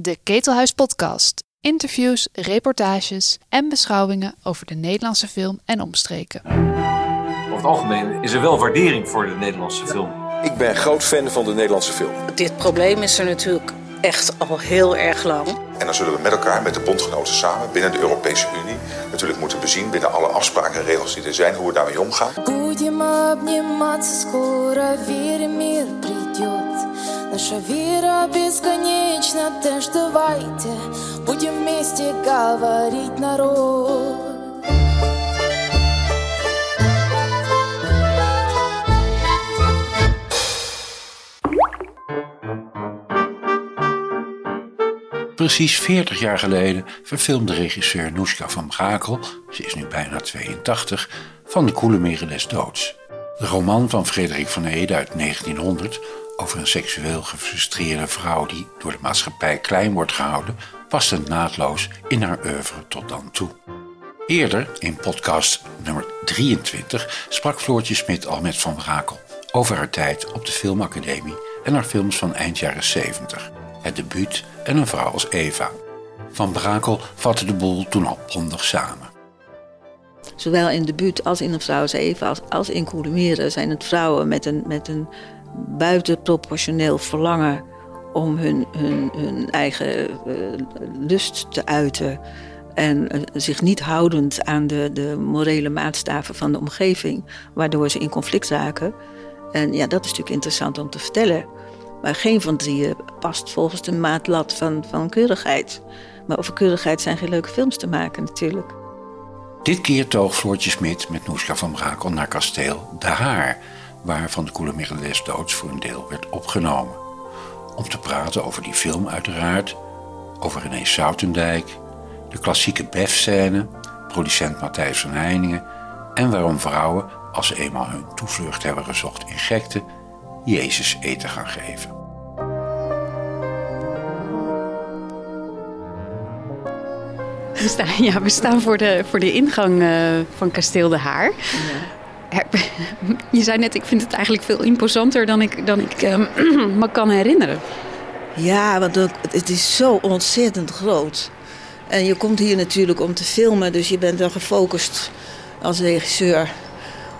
De Ketelhuis podcast. Interviews, reportages en beschouwingen over de Nederlandse film en omstreken. Over het algemeen is er wel waardering voor de Nederlandse film. Ik ben groot fan van de Nederlandse film. Dit probleem is er natuurlijk echt al heel erg lang. En dan zullen we met elkaar, met de bondgenoten samen, binnen de Europese Unie natuurlijk moeten bezien, binnen alle afspraken en regels die er zijn, hoe we daarmee omgaan. Precies 40 jaar geleden verfilmde regisseur Nouchka van Brakel, ze is nu bijna 82, Van de koele meren des doods. De roman van Frederik van Eeden uit 1900 over een seksueel gefrustreerde vrouw die door de maatschappij klein wordt gehouden, past het naadloos in haar oeuvre tot dan toe. Eerder, in podcast nummer 23, sprak Floortje Smit al met Van Brakel over haar tijd op de Filmacademie en haar films van eind jaren 70. Het debuut en een vrouw als Eva. Van Brakel vatte de boel toen al bondig samen. Zowel in debuut als in een vrouw als Eva als in koele meren zijn het vrouwen met een buitenproportioneel verlangen om hun eigen lust te uiten en zich niet houdend aan de morele maatstaven van de omgeving, waardoor ze in conflict raken. En ja, dat is natuurlijk interessant om te vertellen. Maar geen van drieën past volgens de maatlat van keurigheid. Maar over keurigheid zijn geen leuke films te maken natuurlijk. Dit keer toog Floortje Smit met Nouchka van Brakel naar kasteel De Haar, waar Van de koele meren des doods voor een deel werd opgenomen. Om te praten over die film uiteraard, over Renée Soutendijk, de klassieke bef-scène, producent Matthijs van Heijningen en waarom vrouwen, als ze eenmaal hun toevlucht hebben gezocht in gekte, Jezus eten gaan geven. We staan voor de ingang van Kasteel De Haar. Ja. Je zei net, ik vind het eigenlijk veel imposanter dan ik me kan herinneren. Ja, want het is zo ontzettend groot. En je komt hier natuurlijk om te filmen, dus je bent dan gefocust als regisseur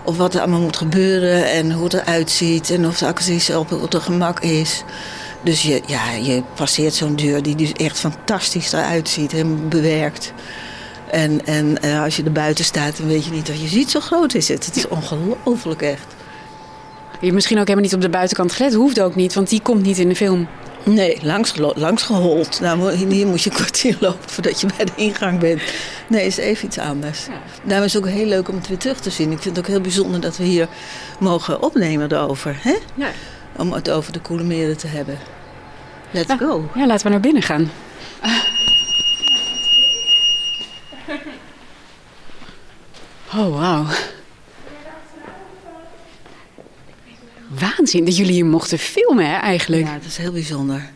of wat er allemaal moet gebeuren en hoe het eruit ziet en of de actrice op haar gemak is. Dus je passeert zo'n deur die dus echt fantastisch eruit ziet en bewerkt. En als je er buiten staat, dan weet je niet wat je ziet. Zo groot is het. Het is ongelooflijk echt. Je hebt misschien ook helemaal niet op de buitenkant gelet. Hoeft ook niet, want die komt niet in de film. Nee, langs gehold. Nou, hier moet je kort in lopen voordat je bij de ingang bent. Nee, is even iets anders. Ja. Daarom is het ook heel leuk om het weer terug te zien. Ik vind het ook heel bijzonder dat we hier mogen opnemen daarover. Hè? Ja. Om het over de koele meren te hebben. Let's go. Ja, laten we naar binnen gaan. Oh, wauw. Waanzin dat jullie hier mochten filmen, hè, eigenlijk. Ja, dat is heel bijzonder.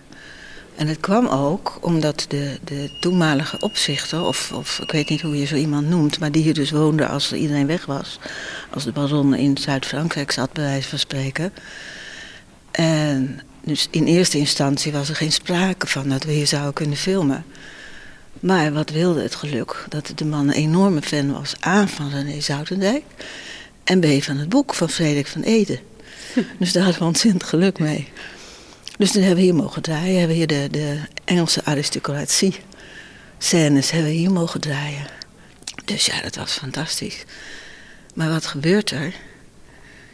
En het kwam ook omdat de toenmalige opzichter, of ik weet niet hoe je zo iemand noemt, maar die hier dus woonde als iedereen weg was. Als de baron in Zuid-Frankrijk zat, bij wijze van spreken. En dus in eerste instantie was er geen sprake van dat we hier zouden kunnen filmen. Maar wat wilde het geluk? Dat de man een enorme fan was. A, van Renée Soutendijk. En B, van het boek van Frederik van Eeden. Dus daar hadden we ontzettend geluk mee. Dus toen hebben we hier mogen draaien. Hebben we hier de Engelse aristocratie scènes hebben we hier mogen draaien. Dus ja, dat was fantastisch. Maar wat gebeurt er?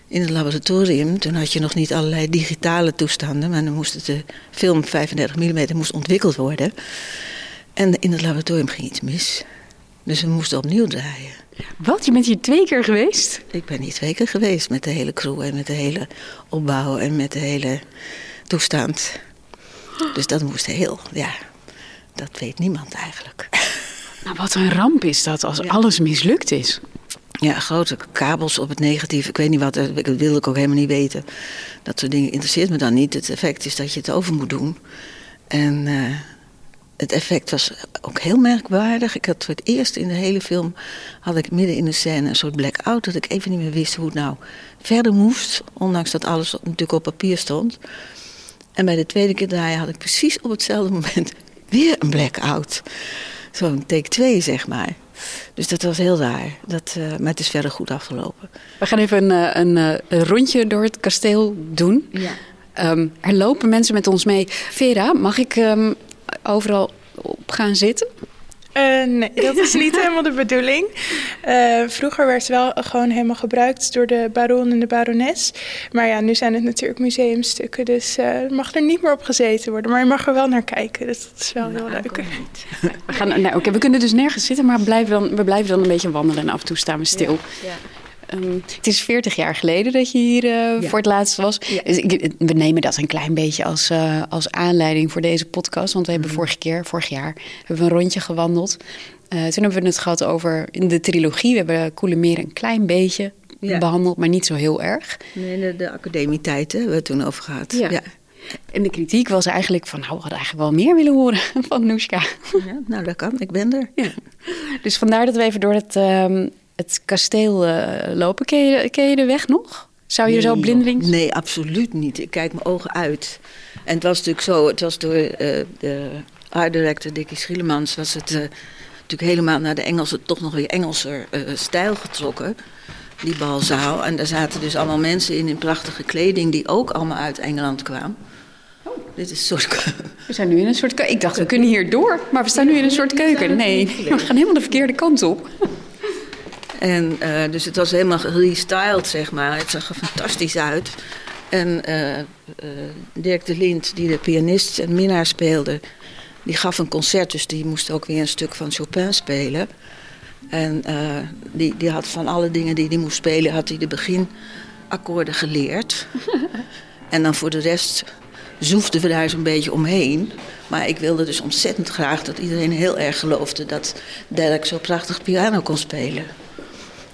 In het laboratorium, toen had je nog niet allerlei digitale toestanden, maar dan moest de film 35 mm moest ontwikkeld worden. En in het laboratorium ging iets mis. Dus we moesten opnieuw draaien. Wat? Je bent hier 2 keer geweest? Ik ben hier 2 keer geweest met de hele crew en met de hele opbouw en met de hele toestand. Dus dat moest heel, ja, dat weet niemand eigenlijk. Nou, wat een ramp is dat als alles mislukt is. Ja, grote kabels op het negatief. Ik weet niet wat, dat wilde ik ook helemaal niet weten. Dat soort dingen interesseert me dan niet. Het effect is dat je het over moet doen. En het effect was ook heel merkwaardig. Ik had voor het eerst in de hele film, had ik midden in de scène een soort blackout, dat ik even niet meer wist hoe het nou verder moest. Ondanks dat alles natuurlijk op papier stond. En bij de tweede keer draaien had ik precies op hetzelfde moment weer een blackout. Zo'n take 2, zeg maar. Dus dat was heel raar. Maar het is verder goed afgelopen. We gaan even een rondje door het kasteel doen. Ja. Er lopen mensen met ons mee. Vera, mag ik overal op gaan zitten? Nee, dat is niet helemaal de bedoeling. Vroeger werd het wel gewoon helemaal gebruikt door de baron en de barones. Maar ja, nu zijn het natuurlijk museumstukken, dus mag er niet meer op gezeten worden. Maar je mag er wel naar kijken, dus dat is wel heel leuk. We kunnen dus nergens zitten, maar we blijven dan een beetje wandelen en af en toe staan we stil. Ja. Het is 40 jaar geleden dat je hier voor het laatst was. Ja. We nemen dat een klein beetje als aanleiding voor deze podcast. Want we hebben vorig jaar een rondje gewandeld. Toen hebben we het gehad over in de trilogie. We hebben Koelemeer een klein beetje behandeld, maar niet zo heel erg. Nee, de academietijd hebben we het toen over gehad. Ja. Ja. En de kritiek was eigenlijk van, we hadden eigenlijk wel meer willen horen van Nouchka. Ja, nou, dat kan. Ik ben er. Ja. Dus vandaar dat we even door het kasteel lopen. Ken je de weg nog? Zou je zo blindelings... Nee, absoluut niet. Ik kijk mijn ogen uit. En het was natuurlijk zo... Het was door de art director Dickie Schiellemans... was het natuurlijk helemaal naar de Engelse... toch nog weer Engelser stijl getrokken. Die balzaal. En daar zaten dus allemaal mensen in prachtige kleding... die ook allemaal uit Engeland kwamen. Oh. Dit is een soort... We zijn nu in een soort keuken. Ik dacht, we kunnen hier door. Maar we staan nu in een soort keuken. Nee, we gaan helemaal de verkeerde kant op. En dus het was helemaal gerestyled, zeg maar. Het zag er fantastisch uit. En Dirk de Lint, die de pianist en minnaar speelde... die gaf een concert, dus die moest ook weer een stuk van Chopin spelen. En die had van alle dingen die hij moest spelen... had hij de beginakkoorden geleerd. En dan voor de rest zoefden we daar zo'n beetje omheen. Maar ik wilde dus ontzettend graag dat iedereen heel erg geloofde... dat Dirk zo prachtig piano kon spelen...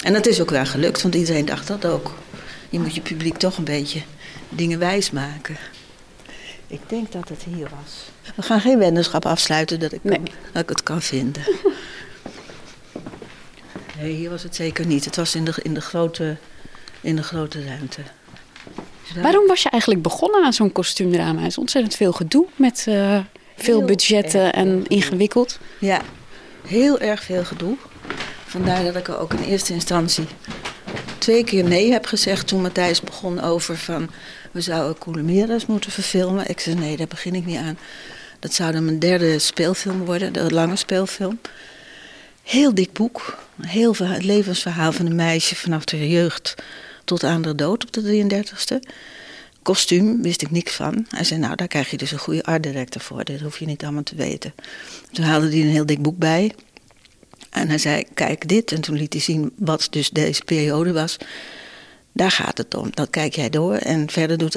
En dat is ook wel gelukt, want iedereen dacht dat ook. Je moet je publiek toch een beetje dingen wijs maken. Ik denk dat het hier was. We gaan geen weddenschap afsluiten dat ik het kan vinden. Nee, hier was het zeker niet. Het was in de grote ruimte. Dus waarom was je eigenlijk begonnen aan zo'n kostuumdrama? Er is ontzettend veel gedoe met veel budgetten en ingewikkeld. Ja, heel erg veel gedoe. Vandaar dat ik er ook in eerste instantie 2 keer nee heb gezegd... toen Matthijs begon over van... we zouden Koelemeres moeten verfilmen. Ik zei nee, daar begin ik niet aan. Dat zou dan mijn 3e speelfilm worden, de lange speelfilm. Heel dik boek. Het levensverhaal van een meisje vanaf de jeugd... tot aan de dood op de 33e. Kostuum, wist ik niks van. Hij zei, nou, daar krijg je dus een goede art director voor. Dat hoef je niet allemaal te weten. Toen haalde hij een heel dik boek bij... En hij zei, kijk dit. En toen liet hij zien wat dus deze periode was. Daar gaat het om. Dat kijk jij door. En verder doet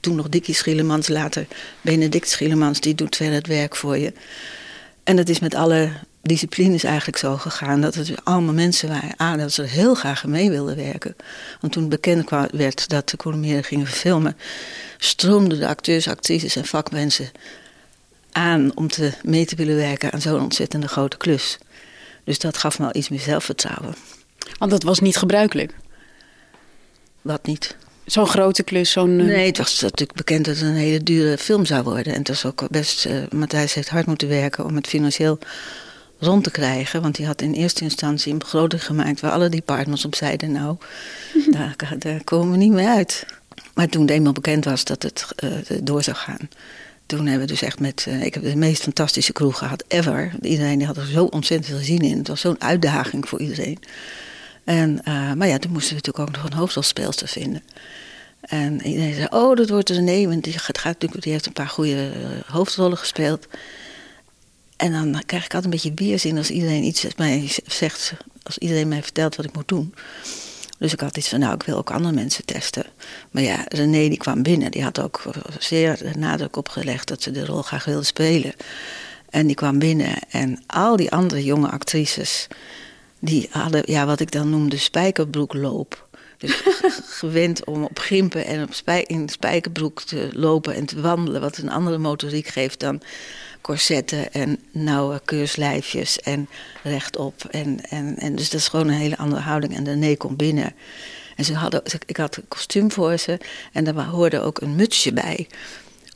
toen nog Dickie Schiellemans, later Benedict Schiellemans... die doet verder het werk voor je. En dat is met alle disciplines eigenlijk zo gegaan... dat het allemaal mensen waren dat ze er heel graag mee wilden werken. Want toen bekend werd dat de Koelemeer gingen filmen... stroomden de acteurs, actrices en vakmensen aan... om mee te willen werken aan zo'n ontzettende grote klus... Dus dat gaf me al iets meer zelfvertrouwen. Want dat was niet gebruikelijk? Wat niet? Zo'n grote klus, zo'n... Nee, het was natuurlijk bekend dat het een hele dure film zou worden. En het was ook best... Matthijs heeft hard moeten werken om het financieel rond te krijgen. Want hij had in eerste instantie een begroting gemaakt... waar alle departments op zeiden, nou, daar komen we niet meer uit. Maar toen het eenmaal bekend was dat het door zou gaan... Toen hebben we dus echt ik heb de meest fantastische crew gehad ever. Iedereen die had er zo ontzettend veel zin in. Het was zo'n uitdaging voor iedereen. En, maar ja, toen moesten we natuurlijk ook nog een hoofdrolspeelster vinden. En iedereen zei, oh, dat wordt er nee. Want die heeft een paar goede hoofdrollen gespeeld. En dan krijg ik altijd een beetje weerzin als iedereen iets mij zegt. Als iedereen mij vertelt wat ik moet doen. Dus ik had iets van, nou, ik wil ook andere mensen testen. Maar ja, Renée die kwam binnen. Die had ook zeer nadruk opgelegd dat ze de rol graag wilde spelen. En die kwam binnen. En al die andere jonge actrices... die hadden, wat ik dan noemde spijkerbroekloop. Dus gewend om op gimpen en in spijkerbroek te lopen en te wandelen... wat een andere motoriek geeft dan corsetten en nauwe keurslijfjes en rechtop. En dus dat is gewoon een hele andere houding. En Renée komt binnen. En ik had een kostuum voor ze en daar hoorde ook een mutsje bij.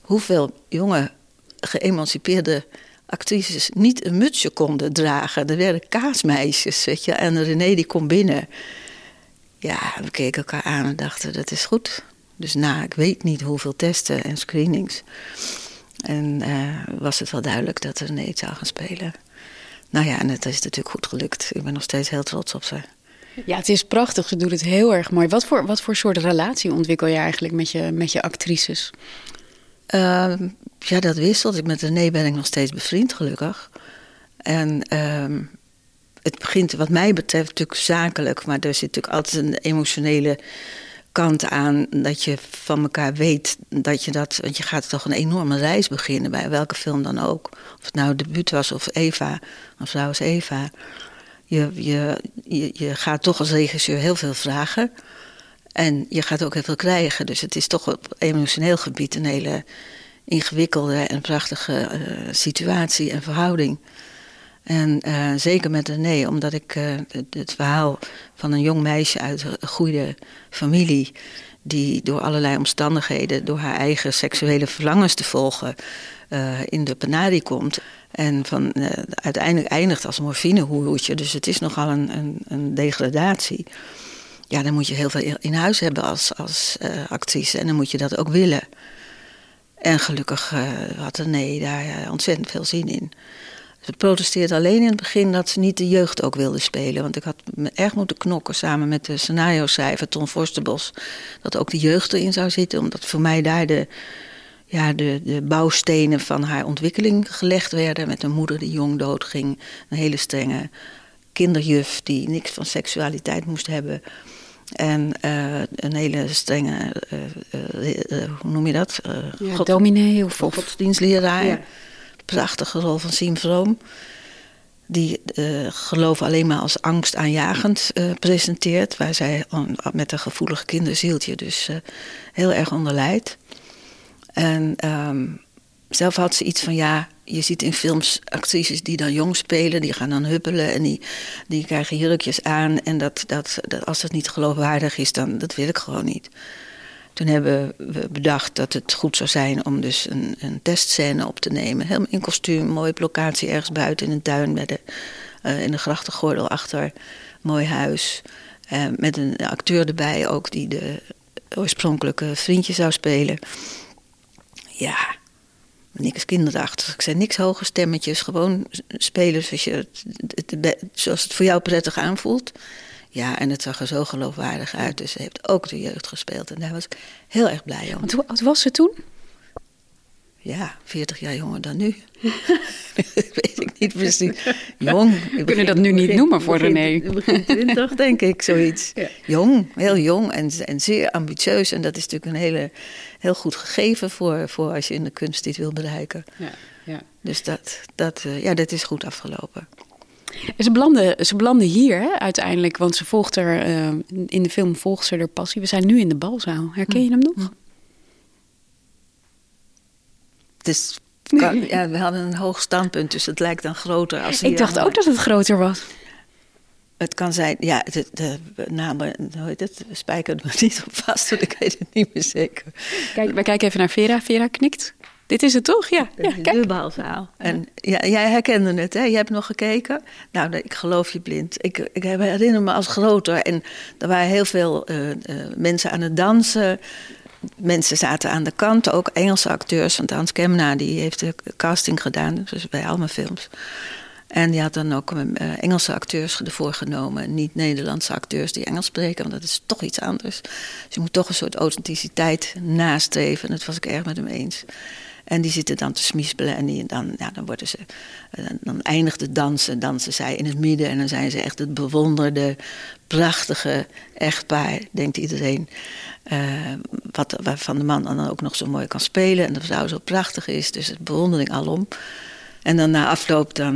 Hoeveel jonge, geëmancipeerde actrices niet een mutsje konden dragen. Er werden kaasmeisjes, weet je. En Renée die komt binnen. Ja, we keken elkaar aan en dachten, dat is goed. Dus na, ik weet niet hoeveel testen en screenings. En was het wel duidelijk dat Renée het zou gaan spelen. Nou ja, en het is natuurlijk goed gelukt. Ik ben nog steeds heel trots op ze. Ja, het is prachtig. Ze doet het heel erg mooi. Wat voor soort relatie ontwikkel je eigenlijk met je actrices? Ja, dat wisselt. Met Renée ben ik nog steeds bevriend, gelukkig. En het begint wat mij betreft natuurlijk zakelijk. Maar er zit natuurlijk altijd een emotionele kant aan, dat je van elkaar weet dat je dat... Want je gaat toch een enorme reis beginnen bij welke film dan ook. Of het nou debuut was of Eva, of vrouw is Eva. Je gaat toch als regisseur heel veel vragen. En je gaat ook heel veel krijgen. Dus het is toch op emotioneel gebied een hele ingewikkelde en prachtige situatie en verhouding. En zeker met Renée, omdat ik het verhaal van een jong meisje uit een goede familie, die door allerlei omstandigheden, door haar eigen seksuele verlangens te volgen, in de penarie komt. En uiteindelijk eindigt als morfinehoertje. Dus het is nogal een degradatie. Ja, dan moet je heel veel in huis hebben als actrice. En dan moet je dat ook willen. En gelukkig had Renée daar ontzettend veel zin in. Ze protesteerde alleen in het begin dat ze niet de jeugd ook wilde spelen. Want ik had me erg moeten knokken samen met de scenario-schrijver Ton Vorstenbosch, dat ook de jeugd erin zou zitten. Omdat voor mij daar de bouwstenen van haar ontwikkeling gelegd werden. Met een moeder die jong doodging. Een hele strenge kinderjuf die niks van seksualiteit moest hebben. En een hele strenge, hoe noem je dat? Dominee of godsdienstleraar. Ja. Prachtige rol van Siem Vroom. Die geloof alleen maar als angstaanjagend presenteert. Waar zij met een gevoelig kinderzieltje dus heel erg onder lijdt. En zelf had ze iets van, ja, je ziet in films actrices die dan jong spelen, die gaan dan huppelen en die krijgen jurkjes aan. En dat als dat niet geloofwaardig is, dan dat wil ik gewoon niet. Toen hebben we bedacht dat het goed zou zijn om dus een testscène op te nemen. Helemaal in kostuum, mooie locatie ergens buiten in een tuin, in de grachtengordel achter, mooi huis. Met een acteur erbij ook die de oorspronkelijke vriendje zou spelen. Ja, niks kinderachtig. Ik zei niks hoge stemmetjes, gewoon spelen zoals het voor jou prettig aanvoelt. Ja, en het zag er zo geloofwaardig uit. Dus ze heeft ook de jeugd gespeeld. En daar was ik heel erg blij om. Want hoe oud was ze toen? Ja, 40 jaar jonger dan nu. Dat weet ik niet precies. Jong. We kunnen dat nu niet noemen voor Renée. Begin 20, denk ik, zoiets. Ja. Jong, heel jong en zeer ambitieus. En dat is natuurlijk een heel goed gegeven voor als je in de kunst iets wil bereiken. Ja, ja. Dus dat is goed afgelopen. En ze belandde hier, hè, uiteindelijk, want ze volgt er, in de film volgt ze er passie. We zijn nu in de balzaal. Herken je hem nog? Dus, ja, we hadden een hoog standpunt, dus het lijkt dan groter. Ik dacht ook dat het groter was. Het kan zijn, ja, spijker me niet op vast, want ik weet het niet meer zeker. Kijk, we kijken even naar Vera. Vera knikt. Dit is het toch? Ja, ja, kijk. De balzaal. En ja, jij herkende het, hè? Je hebt nog gekeken. Nou, ik geloof je blind. Ik herinner me als groter. En er waren heel veel mensen aan het dansen. Mensen zaten aan de kant, ook Engelse acteurs. Want Hans Kemna, die heeft de casting gedaan, dus bij al mijn films. En die had dan ook Engelse acteurs ervoor genomen. Niet Nederlandse acteurs die Engels spreken, want dat is toch iets anders. Dus je moet toch een soort authenticiteit nastreven. En dat was ik erg met hem eens. En die zitten dan te smispelen en dan eindigt de dans. En dansen zij in het midden en dan zijn ze echt het bewonderde, prachtige echtpaar, denkt iedereen. Waarvan de man dan ook nog zo mooi kan spelen en de vrouw zo prachtig is. Dus het bewondering alom. En dan na afloop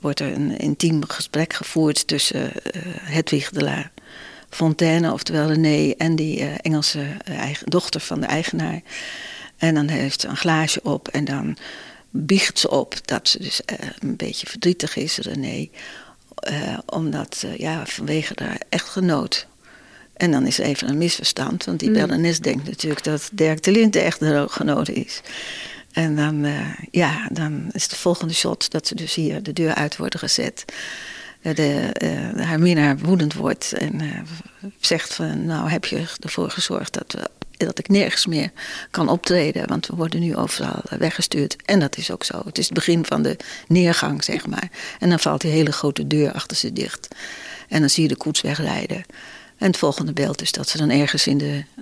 wordt er een intiem gesprek gevoerd tussen Hedwig de La Fontaine, oftewel Renée, en die Engelse dochter van de eigenaar. En dan heeft ze een glaasje op en dan biecht ze op dat ze dus een beetje verdrietig is, Renée. Omdat, vanwege haar echtgenoot. En dan is er even een misverstand, want die Bernanes denkt natuurlijk dat Dirk de Lint de echtgenoot is. En dan, dan is de volgende shot dat ze dus hier de deur uit worden gezet. Haar minnaar woedend wordt en zegt van... nou, heb je ervoor gezorgd dat ik nergens meer kan optreden... want we worden nu overal weggestuurd. En dat is ook zo. Het is het begin van de neergang, zeg maar. En dan valt die hele grote deur achter ze dicht. En dan zie je de koets wegrijden. En het volgende beeld is dat ze dan ergens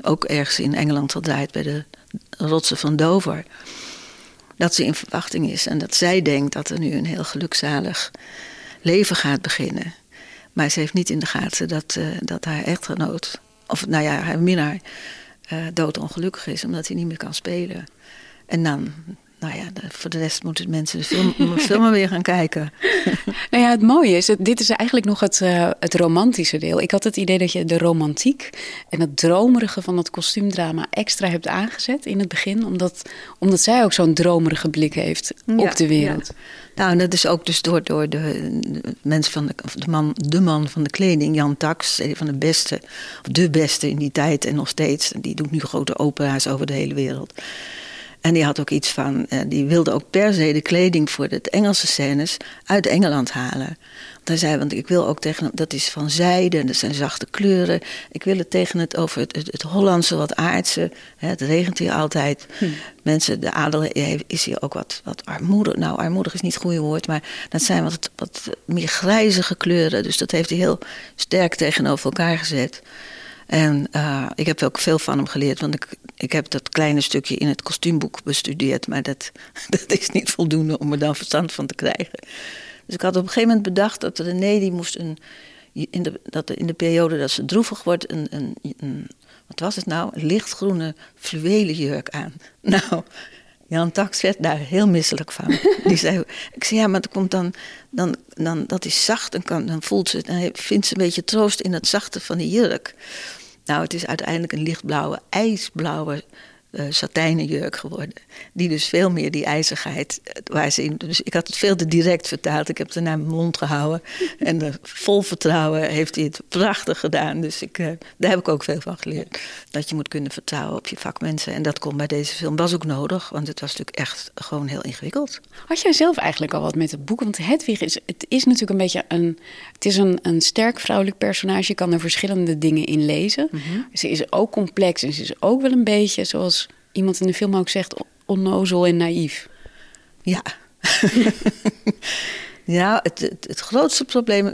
ook ergens in Engeland draait... bij de rotsen van Dover... dat ze in verwachting is en dat zij denkt dat er nu een heel gelukzalig leven gaat beginnen. Maar ze heeft niet in de gaten dat haar echtgenoot, of nou ja, haar minnaar, doodongelukkig is omdat hij niet meer kan spelen. En dan, nou ja, voor de rest moeten mensen de film weer gaan kijken. Nou ja, het mooie is, dit is eigenlijk nog het romantische deel. Ik had het idee dat je de romantiek en het dromerige van dat kostuumdrama extra hebt aangezet in het begin. Omdat zij ook zo'n dromerige blik heeft op de wereld. Ja. Nou, en dat is ook dus door de man van de kleding, Jan Taks, een van de beste, of de beste in die tijd en nog steeds. Die doet nu grote opera's over de hele wereld. En die had ook iets van, die wilde ook per se de kleding voor de Engelse scènes uit Engeland halen. Want hij zei, want ik wil ook tegen, dat is van zijde, dat zijn zachte kleuren. Ik wil het tegen het over het Hollandse, wat aardse. Hè, het regent hier altijd. Mensen, de adel is hier ook wat armoedig. Nou, armoedig is niet het goede woord, maar dat zijn wat meer grijzige kleuren. Dus dat heeft hij heel sterk tegenover elkaar gezet. En ik heb ook veel van hem geleerd, want ik heb dat kleine stukje in het kostuumboek bestudeerd. Maar dat is niet voldoende om er dan verstand van te krijgen. Dus ik had op een gegeven moment bedacht dat Renée, die moest in de periode dat ze droevig wordt, een lichtgroene fluwelen jurk aan. Nou, Jan Taks werd daar heel misselijk van. Die zei, ik zei, ja, maar dat komt dan dat is zacht en dan voelt ze het. Dan vindt ze een beetje troost in het zachte van die jurk. Nou, het is uiteindelijk een lichtblauwe, ijsblauwe satijnen jurk geworden. Die dus veel meer die ijzigheid waar ze in... Dus ik had het veel te direct vertaald. Ik heb het naar mijn mond gehouden. En vol vertrouwen heeft hij het prachtig gedaan. Dus daar heb ik ook veel van geleerd. Dat je moet kunnen vertrouwen op je vakmensen. En dat kon bij deze film. Was ook nodig, want het was natuurlijk echt gewoon heel ingewikkeld. Had jij zelf eigenlijk al wat met het boek? Want Hedwig is natuurlijk een beetje een... Het is een sterk vrouwelijk personage. Je kan er verschillende dingen in lezen. Mm-hmm. Ze is ook complex en ze is ook wel een beetje zoals... iemand in de film ook zegt, onnozel en naïef. Ja. Ja, het grootste probleem...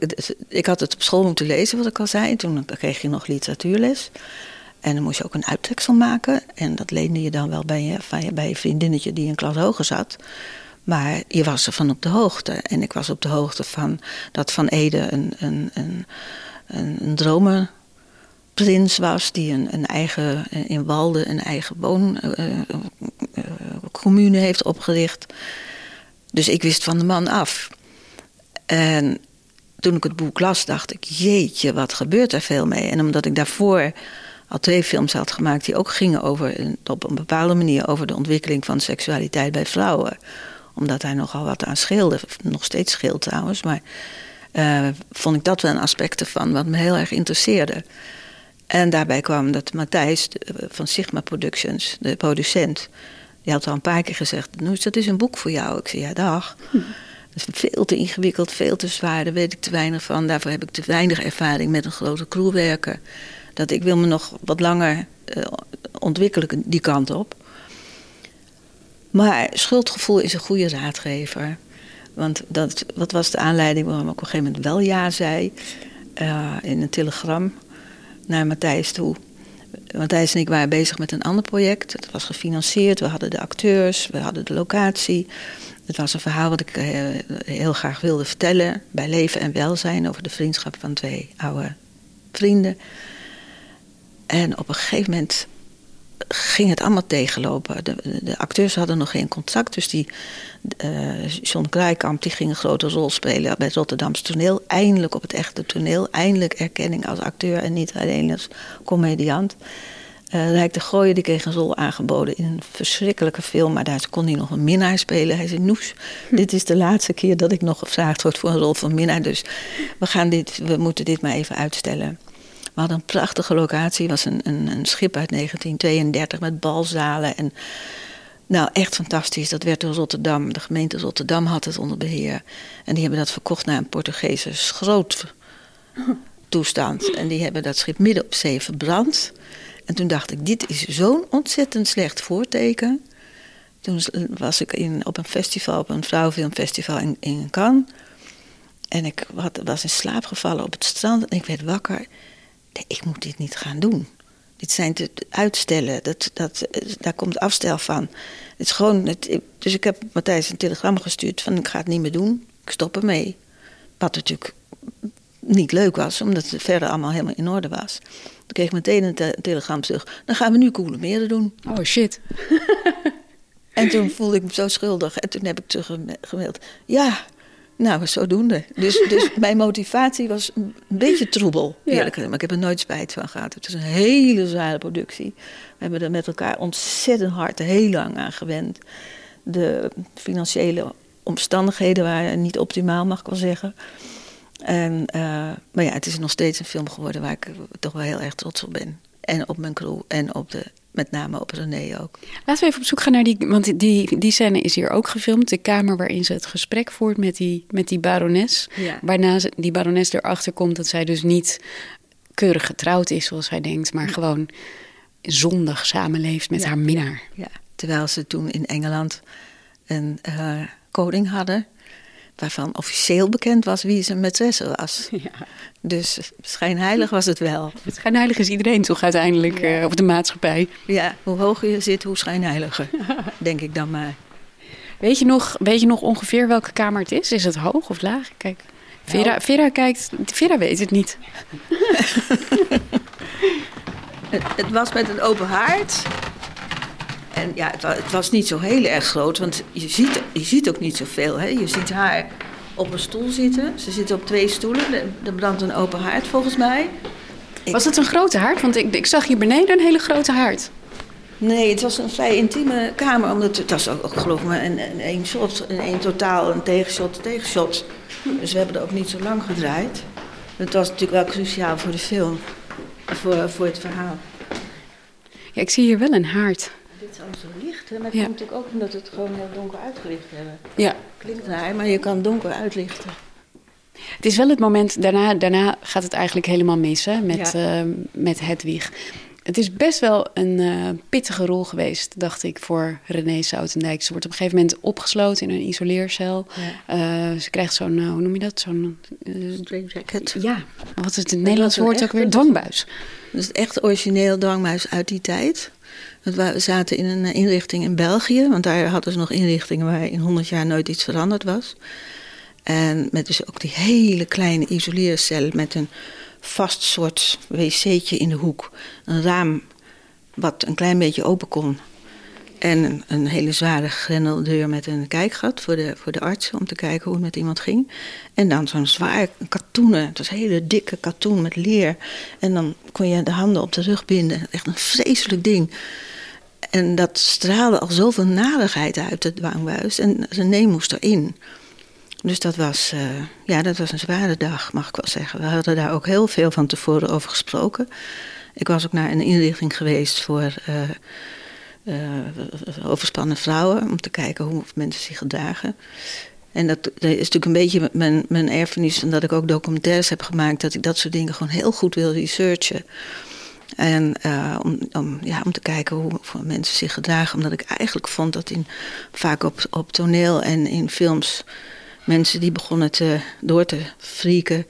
Ik had het op school moeten lezen, wat ik al zei. Toen kreeg je nog literatuurles. En dan moest je ook een uittreksel maken. En dat leende je dan wel bij je vriendinnetje die een klas hoger zat. Maar je was ervan op de hoogte. En ik was op de hoogte van dat Van Eeden een dromer... prins was, die een eigen, in Walden een eigen wooncommune heeft opgericht. Dus ik wist van de man af. En toen ik het boek las, dacht ik, jeetje, wat gebeurt er veel mee? En omdat ik daarvoor al 2 films had gemaakt die ook gingen over, op een bepaalde manier over de ontwikkeling van seksualiteit bij vrouwen. Omdat hij nogal wat aan scheelde, nog steeds scheelt trouwens, maar vond ik dat wel een aspect ervan wat me heel erg interesseerde. En daarbij kwam dat Matthijs van Sigma Productions, de producent... die had al een paar keer gezegd, Noes, dat is een boek voor jou. Ik zei, ja, dag. Dat is veel te ingewikkeld, veel te zwaar, daar weet ik te weinig van. Daarvoor heb ik te weinig ervaring met een grote crew werken. Dat ik wil me nog wat langer ontwikkelen die kant op. Maar schuldgevoel is een goede raadgever. Want wat was de aanleiding waarom ik op een gegeven moment wel ja zei... in een telegram... naar Matthijs toe. Matthijs en ik waren bezig met een ander project. Het was gefinancierd, we hadden de acteurs, we hadden de locatie. Het was een verhaal wat ik heel graag wilde vertellen... bij leven en welzijn over de vriendschap van 2 oude vrienden. En op een gegeven moment ging het allemaal tegenlopen. De acteurs hadden nog geen contract, dus John Kraaykamp die ging een grote rol spelen bij het Rotterdamse toneel. Eindelijk op het echte toneel. Eindelijk erkenning als acteur en niet alleen als comediant. Rijk de Gooijer die kreeg een rol aangeboden in een verschrikkelijke film. Maar daar kon hij nog een minnaar spelen. Hij zei, Noes, dit is de laatste keer dat ik nog gevraagd word voor een rol van minnaar. Dus we moeten dit maar even uitstellen. We hadden een prachtige locatie. Het was een schip uit 1932 met balzalen en... Nou, echt fantastisch. Dat werd door Rotterdam. De gemeente Rotterdam had het onder beheer. En die hebben dat verkocht naar een Portugese schroottoestand. En die hebben dat schip midden op zee verbrand. En toen dacht ik, dit is zo'n ontzettend slecht voorteken. Toen was ik op een festival, op een vrouwenfilmfestival in Cannes. En ik was in slaap gevallen op het strand. En ik werd wakker. Nee, ik moet dit niet gaan doen. Dit zijn te uitstellen. Daar komt afstel van. Het is gewoon, dus ik heb Matthijs een telegram gestuurd van ik ga het niet meer doen. Ik stop ermee. Wat natuurlijk niet leuk was, omdat het verder allemaal helemaal in orde was. Toen kreeg ik meteen een telegram terug. Dan gaan we nu Koele Meren doen. Oh shit. En toen voelde ik me zo schuldig. En toen heb ik teruggemaild. Ja, nou, zodoende. Dus mijn motivatie was een beetje troebel, eerlijk gezegd. Maar ik heb er nooit spijt van gehad. Het is een hele zware productie. We hebben er met elkaar ontzettend hard, heel lang aan gewend. De financiële omstandigheden waren niet optimaal, mag ik wel zeggen. Maar ja, het is nog steeds een film geworden waar ik toch wel heel erg trots op ben. En op mijn crew en met name op Renée ook. Laten we even op zoek gaan naar die scène is hier ook gefilmd. De kamer waarin ze het gesprek voert met die barones. Ja. Waarna die barones erachter komt dat zij dus niet keurig getrouwd is zoals zij denkt. Maar gewoon zondig samenleeft met haar minnaar. Ja. Terwijl ze toen in Engeland een koning hadden. Waarvan officieel bekend was wie zijn maîtresse was. Ja. Dus schijnheilig was het wel. Schijnheilig is iedereen toch uiteindelijk, op de maatschappij. Ja, hoe hoger je zit, hoe schijnheiliger, denk ik dan maar. Weet je nog ongeveer welke kamer het is? Is het hoog of laag? Kijk, Vera weet het niet. Het was met een open haard. En ja, het was niet zo heel erg groot, want je ziet ook niet zoveel. Hè? Je ziet haar op een stoel zitten. Ze zit op 2 stoelen. Er brandt een open haard volgens mij. Was het een grote haard? Want ik zag hier beneden een hele grote haard. Nee, het was een vrij intieme kamer. Omdat het was ook geloof ik maar een shot. Een totaal, een tegenshot. Dus we hebben er ook niet zo lang gedraaid. Het was natuurlijk wel cruciaal voor de film. Voor het verhaal. Ja, ik zie hier wel een haard. Het is allemaal zo licht, hè? Maar het komt natuurlijk ook omdat we het gewoon heel donker uitgelicht hebben. Ja. Klinkt raar, maar je kan donker uitlichten. Het is wel het moment, daarna gaat het eigenlijk helemaal mis, hè, met Hedwig. Het is best wel een pittige rol geweest, dacht ik, voor Renée Soutendijk. Ze wordt op een gegeven moment opgesloten in een isoleercel. Ja. Ze krijgt zo'n, hoe noem je dat? Zo'n straitjacket. Ja, wat is het Nederlands woord ook weer? Dwangbuis. Dus echt origineel dwangbuis uit die tijd. We zaten in een inrichting in België, want daar hadden ze nog inrichtingen waar in 100 jaar nooit iets veranderd was. En met dus ook die hele kleine isoleercel met een vast soort wc'tje in de hoek. Een raam wat een klein beetje open kon. En een hele zware grendeldeur met een kijkgat voor de artsen om te kijken hoe het met iemand ging. En dan zo'n zwaar katoenen, het was een hele dikke katoen met leer. En dan kon je de handen op de rug binden. Echt een vreselijk ding. En dat straalde al zoveel narigheid uit het dwangbuis. En Renée moest erin. Dus dat was een zware dag, mag ik wel zeggen. We hadden daar ook heel veel van tevoren over gesproken. Ik was ook naar een inrichting geweest voor overspannen vrouwen, om te kijken hoe mensen zich gedragen. En dat is natuurlijk een beetje mijn erfenis, omdat ik ook documentaires heb gemaakt, dat ik dat soort dingen gewoon heel goed wil researchen. En om te kijken hoe mensen zich gedragen. Omdat ik eigenlijk vond dat vaak op toneel en in films mensen die begonnen door te frieken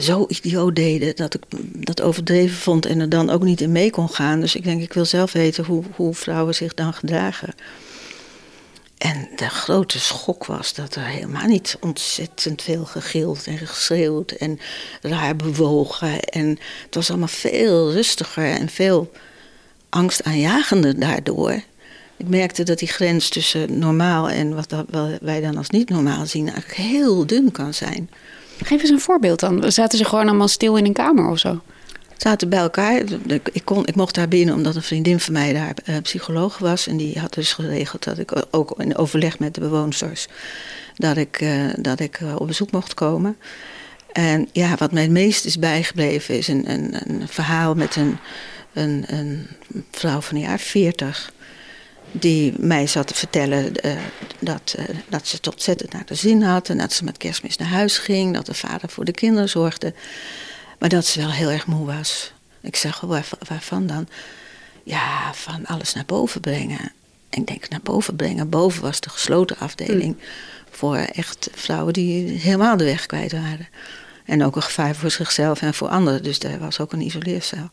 zo idioot deden dat ik dat overdreven vond en er dan ook niet in mee kon gaan. Dus ik denk, ik wil zelf weten hoe vrouwen zich dan gedragen. En de grote schok was dat er helemaal niet ontzettend veel gegild en geschreeuwd en raar bewogen. En het was allemaal veel rustiger en veel angstaanjagender daardoor. Ik merkte dat die grens tussen normaal en wat wij dan als niet normaal zien eigenlijk heel dun kan zijn. Geef eens een voorbeeld dan. Zaten ze gewoon allemaal stil in een kamer of zo? Zaten bij elkaar. Ik mocht daar binnen omdat een vriendin van mij daar psycholoog was. En die had dus geregeld dat ik ook in overleg met de bewoners dat ik op bezoek mocht komen. En ja, wat mij het meest is bijgebleven is een verhaal met een vrouw van een jaar 40... die mij zat te vertellen dat ze het ontzettend naar de zin had. En dat ze met Kerstmis naar huis ging. Dat de vader voor de kinderen zorgde. Maar dat ze wel heel erg moe was. Ik zeg, waarvan dan? Ja, van alles naar boven brengen. En ik denk, naar boven brengen. Boven was de gesloten afdeling. Voor echt vrouwen die helemaal de weg kwijt waren. En ook een gevaar voor zichzelf en voor anderen. Dus daar was ook een isoleercel.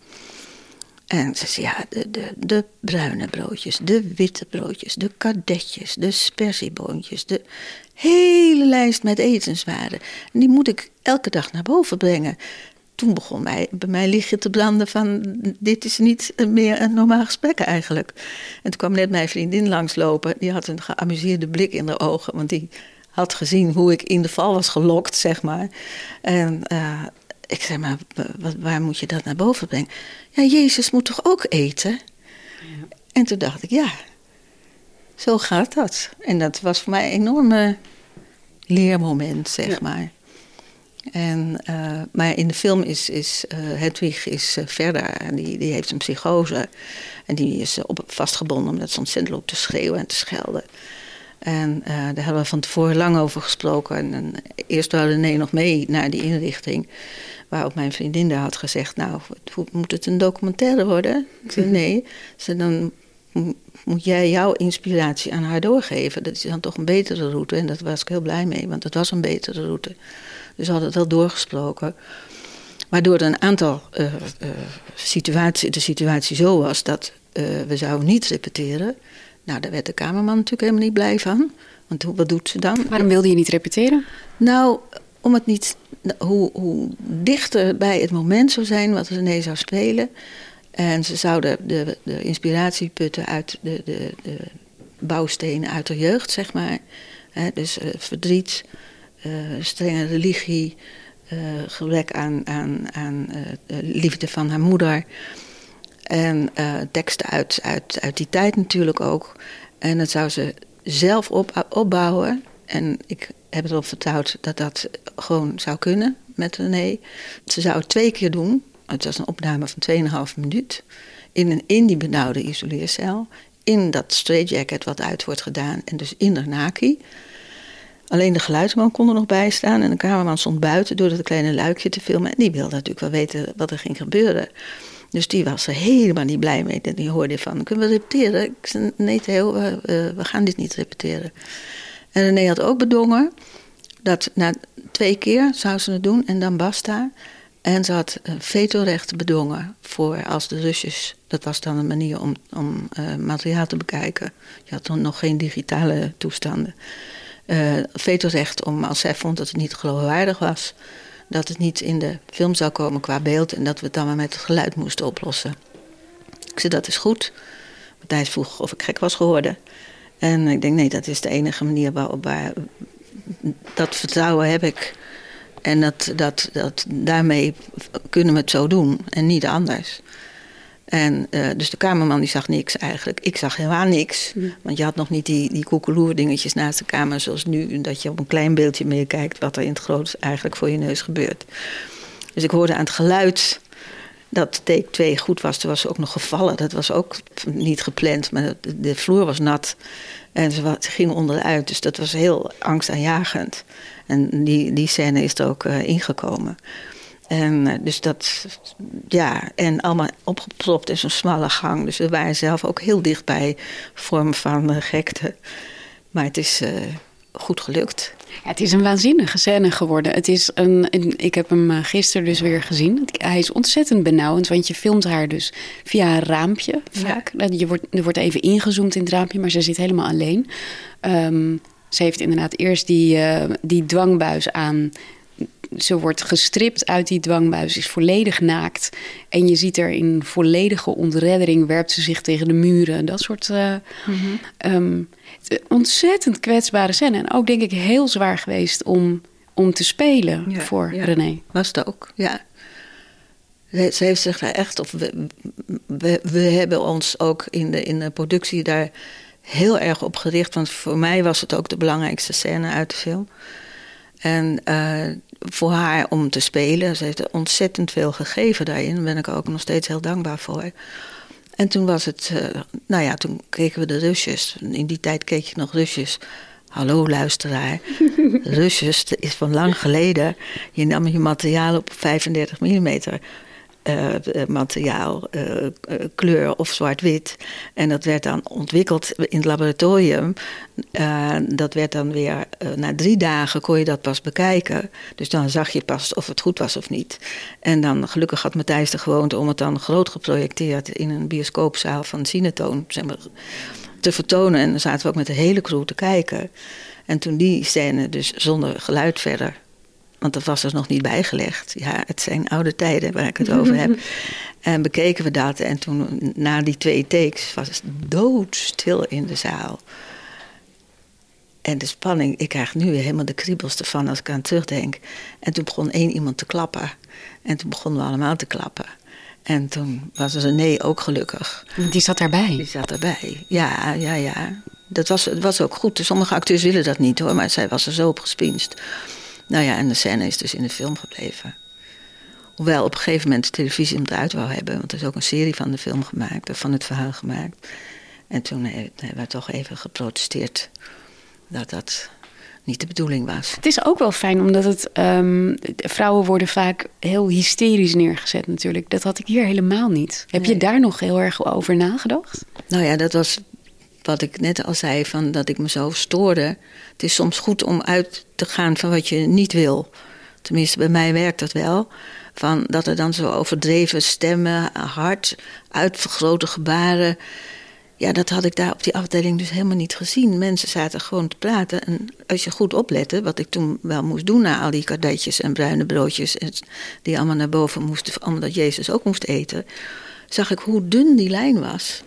En ze zei, ja, de bruine broodjes, de witte broodjes, de kadetjes, de spersieboontjes. De hele lijst met etenswaren. En die moet ik elke dag naar boven brengen. Toen begon bij mij lichtje te branden van, dit is niet meer een normaal gesprek eigenlijk. En toen kwam net mijn vriendin langslopen. Die had een geamuseerde blik in haar ogen. Want die had gezien hoe ik in de val was gelokt, zeg maar. En ik zei, maar waar moet je dat naar boven brengen? Ja, Jezus moet toch ook eten? Ja. En toen dacht ik, ja, zo gaat dat. En dat was voor mij een enorme leermoment, zeg maar. En, maar in de film is Hedwig is verder. Die heeft een psychose. En die is vastgebonden omdat ze ontzettend loopt te schreeuwen en te schelden. En daar hebben we van tevoren lang over gesproken. En eerst wou Renée nog mee naar die inrichting. Waarop mijn vriendin daar had gezegd, nou, moet het een documentaire worden? Ik zei, nee. Ze, dan moet jij jouw inspiratie aan haar doorgeven. Dat is dan toch een betere route. En daar was ik heel blij mee, want het was een betere route. Dus we hadden het wel doorgesproken. Maar door een aantal de situatie zo was dat we zouden niet repeteren. Nou, daar werd de cameraman natuurlijk helemaal niet blij van. Want wat doet ze dan? Waarom wilde je niet repeteren? Nou, om het niet... Hoe dichter bij het moment zou zijn wat Renée zou spelen. En ze zouden de inspiratie putten uit de bouwstenen uit de jeugd, zeg maar. Dus verdriet... strenge religie, gebrek aan liefde van haar moeder. En teksten uit die tijd natuurlijk ook. En dat zou ze zelf opbouwen. En ik heb erop vertrouwd dat gewoon zou kunnen met Renée. Ze zou het 2 keer doen. Het was een opname van 2,5 minuut. In die benauwde isoleercel. In dat straitjacket wat uit wordt gedaan. En dus in de naki. Alleen de geluidsman kon er nog bij staan. En de cameraman stond buiten door dat kleine luikje te filmen. En die wilde natuurlijk wel weten wat er ging gebeuren. Dus die was er helemaal niet blij mee. En die hoorde van, kunnen we repeteren? Ik zei, nee Theo, we gaan dit niet repeteren. En Renée had ook bedongen dat na 2 keer zou ze het doen en dan basta. En ze had vetorecht bedongen voor als de Rusjes... Dat was dan een manier om materiaal te bekijken. Je had dan nog geen digitale toestanden. Vetorecht om, als zij vond dat het niet geloofwaardig was... dat het niet in de film zou komen qua beeld... en dat we het dan maar met het geluid moesten oplossen. Ik zei, dat is goed. Matthijs vroeg of ik gek was geworden. En ik denk, nee, dat is de enige manier waarop... Dat vertrouwen heb ik. En daarmee kunnen we het zo doen en niet anders... En dus de cameraman die zag niks eigenlijk. Ik zag helemaal niks. Want je had nog niet die koekeloer dingetjes naast de camera zoals nu. Dat je op een klein beeldje meekijkt wat er in het groot eigenlijk voor je neus gebeurt. Dus ik hoorde aan het geluid dat take 2 goed was. Toen was ze ook nog gevallen. Dat was ook niet gepland. Maar de vloer was nat. En ze ging onderuit. Dus dat was heel angstaanjagend. En die scène is er ook ingekomen. En dus dat, ja, en allemaal opgepropt in zo'n smalle gang. Dus we waren zelf ook heel dicht bij vorm van gekte. Maar het is goed gelukt. Ja, het is een waanzinnige scène geworden. Het is ik heb hem gisteren dus weer gezien. Hij is ontzettend benauwend, want je filmt haar dus via een raampje vaak. Ja. Er wordt even ingezoomd in het raampje, maar ze zit helemaal alleen. Ze heeft inderdaad eerst die dwangbuis aan... Ze wordt gestript uit die dwangbuis, is volledig naakt. En je ziet er in volledige ontreddering, werpt ze zich tegen de muren. Dat soort ontzettend kwetsbare scène. En ook denk ik heel zwaar geweest om te spelen voor Renée. Was het ook, ja. Ze heeft zich daar echt... We hebben ons ook in de productie daar heel erg op gericht. Want voor mij was het ook de belangrijkste scène uit de film. En voor haar om te spelen. Ze heeft er ontzettend veel gegeven daarin. Daar ben ik ook nog steeds heel dankbaar voor. En toen was het, nou ja, toen kregen we de rusjes. In die tijd keek je nog rusjes. Hallo luisteraar, rusjes is van lang geleden. Je nam je materiaal op 35 mm materiaal, kleur of zwart-wit. En dat werd dan ontwikkeld in het laboratorium. Dat werd dan weer, na 3 dagen kon je dat pas bekijken. Dus dan zag je pas of het goed was of niet. En dan, gelukkig had Matthijs de gewoonte om het dan groot geprojecteerd in een bioscoopzaal van Cinetoon, zeg maar, te vertonen. En dan zaten we ook met de hele crew te kijken. En toen die scène, dus zonder geluid verder, want dat was dus nog niet bijgelegd. Ja, het zijn oude tijden waar ik het over heb. En bekeken we dat. En toen, na die 2 takes, was het doodstil in de zaal. En de spanning, ik krijg nu weer helemaal de kriebels ervan als ik aan terugdenk. En toen begon 1 iemand te klappen. En toen begonnen we allemaal te klappen. En toen was Renée ook gelukkig. Die zat erbij? Die zat erbij, ja, ja, ja. Dat was ook goed. Sommige acteurs willen dat niet hoor, maar zij was er zo op gespinst. Nou ja, en de scène is dus in de film gebleven. Hoewel op een gegeven moment de televisie hem eruit wou hebben. Want er is ook een serie van de film gemaakt, van het verhaal gemaakt. En toen hebben we toch even geprotesteerd dat dat niet de bedoeling was. Het is ook wel fijn, omdat het vrouwen worden vaak heel hysterisch neergezet natuurlijk. Dat had ik hier helemaal niet. Heb je daar nog heel erg over nagedacht? Nou ja, dat was wat ik net al zei, van dat ik me zo stoorde. Het is soms goed om uit te gaan van wat je niet wil. Tenminste, bij mij werkt dat wel. Van dat er dan zo overdreven stemmen, hard, uitvergrote gebaren. Ja, dat had ik daar op die afdeling dus helemaal niet gezien. Mensen zaten gewoon te praten. En als je goed oplette, wat ik toen wel moest doen na al die kadetjes en bruine broodjes, die allemaal naar boven moesten, omdat Jezus ook moest eten, zag ik hoe dun die lijn was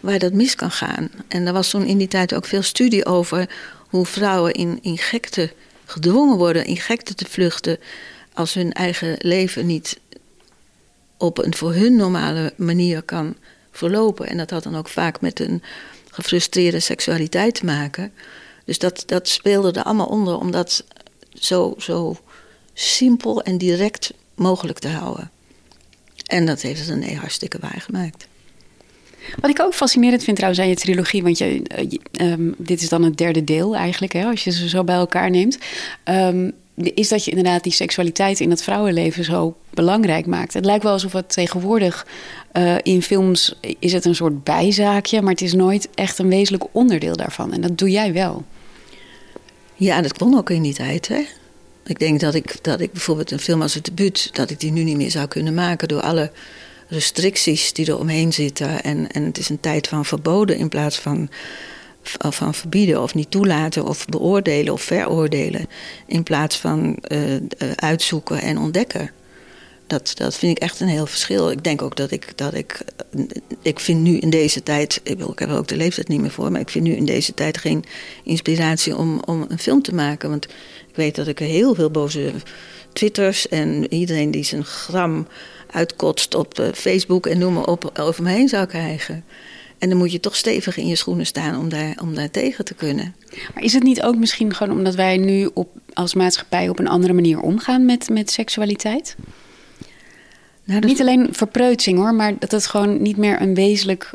waar dat mis kan gaan. En er was toen in die tijd ook veel studie over hoe vrouwen in gekte gedwongen worden, in gekte te vluchten, als hun eigen leven niet op een voor hun normale manier kan verlopen. En dat had dan ook vaak met een gefrustreerde seksualiteit te maken. Dus dat speelde er allemaal onder om dat zo simpel en direct mogelijk te houden. En dat heeft Renée hartstikke waargemaakt. Wat ik ook fascinerend vind trouwens aan je trilogie, want dit is dan het 3e deel eigenlijk, hè, als je ze zo bij elkaar neemt, is dat je inderdaad die seksualiteit in het vrouwenleven zo belangrijk maakt. Het lijkt wel alsof het tegenwoordig in films is het een soort bijzaakje, maar het is nooit echt een wezenlijk onderdeel daarvan. En dat doe jij wel. Ja, dat kon ook in die tijd, hè. Ik denk dat ik bijvoorbeeld een film als Het Debuut, dat ik die nu niet meer zou kunnen maken door alle restricties die er omheen zitten. En het is een tijd van verboden in plaats van verbieden of niet toelaten of beoordelen of veroordelen. In plaats van uitzoeken en ontdekken. Dat vind ik echt een heel verschil. Ik denk ook dat ik... Ik vind nu in deze tijd, ik heb er ook de leeftijd niet meer voor, maar ik vind nu in deze tijd geen inspiratie om een film te maken. Want ik weet dat ik heel veel boze twitters en iedereen die zijn gram uitkotst op Facebook en noem maar op, over me heen zou krijgen. En dan moet je toch stevig in je schoenen staan om daar tegen te kunnen. Maar is het niet ook misschien gewoon omdat wij nu als maatschappij op een andere manier omgaan met seksualiteit? Nou, niet alleen verpreutsing hoor, maar dat het gewoon niet meer een wezenlijk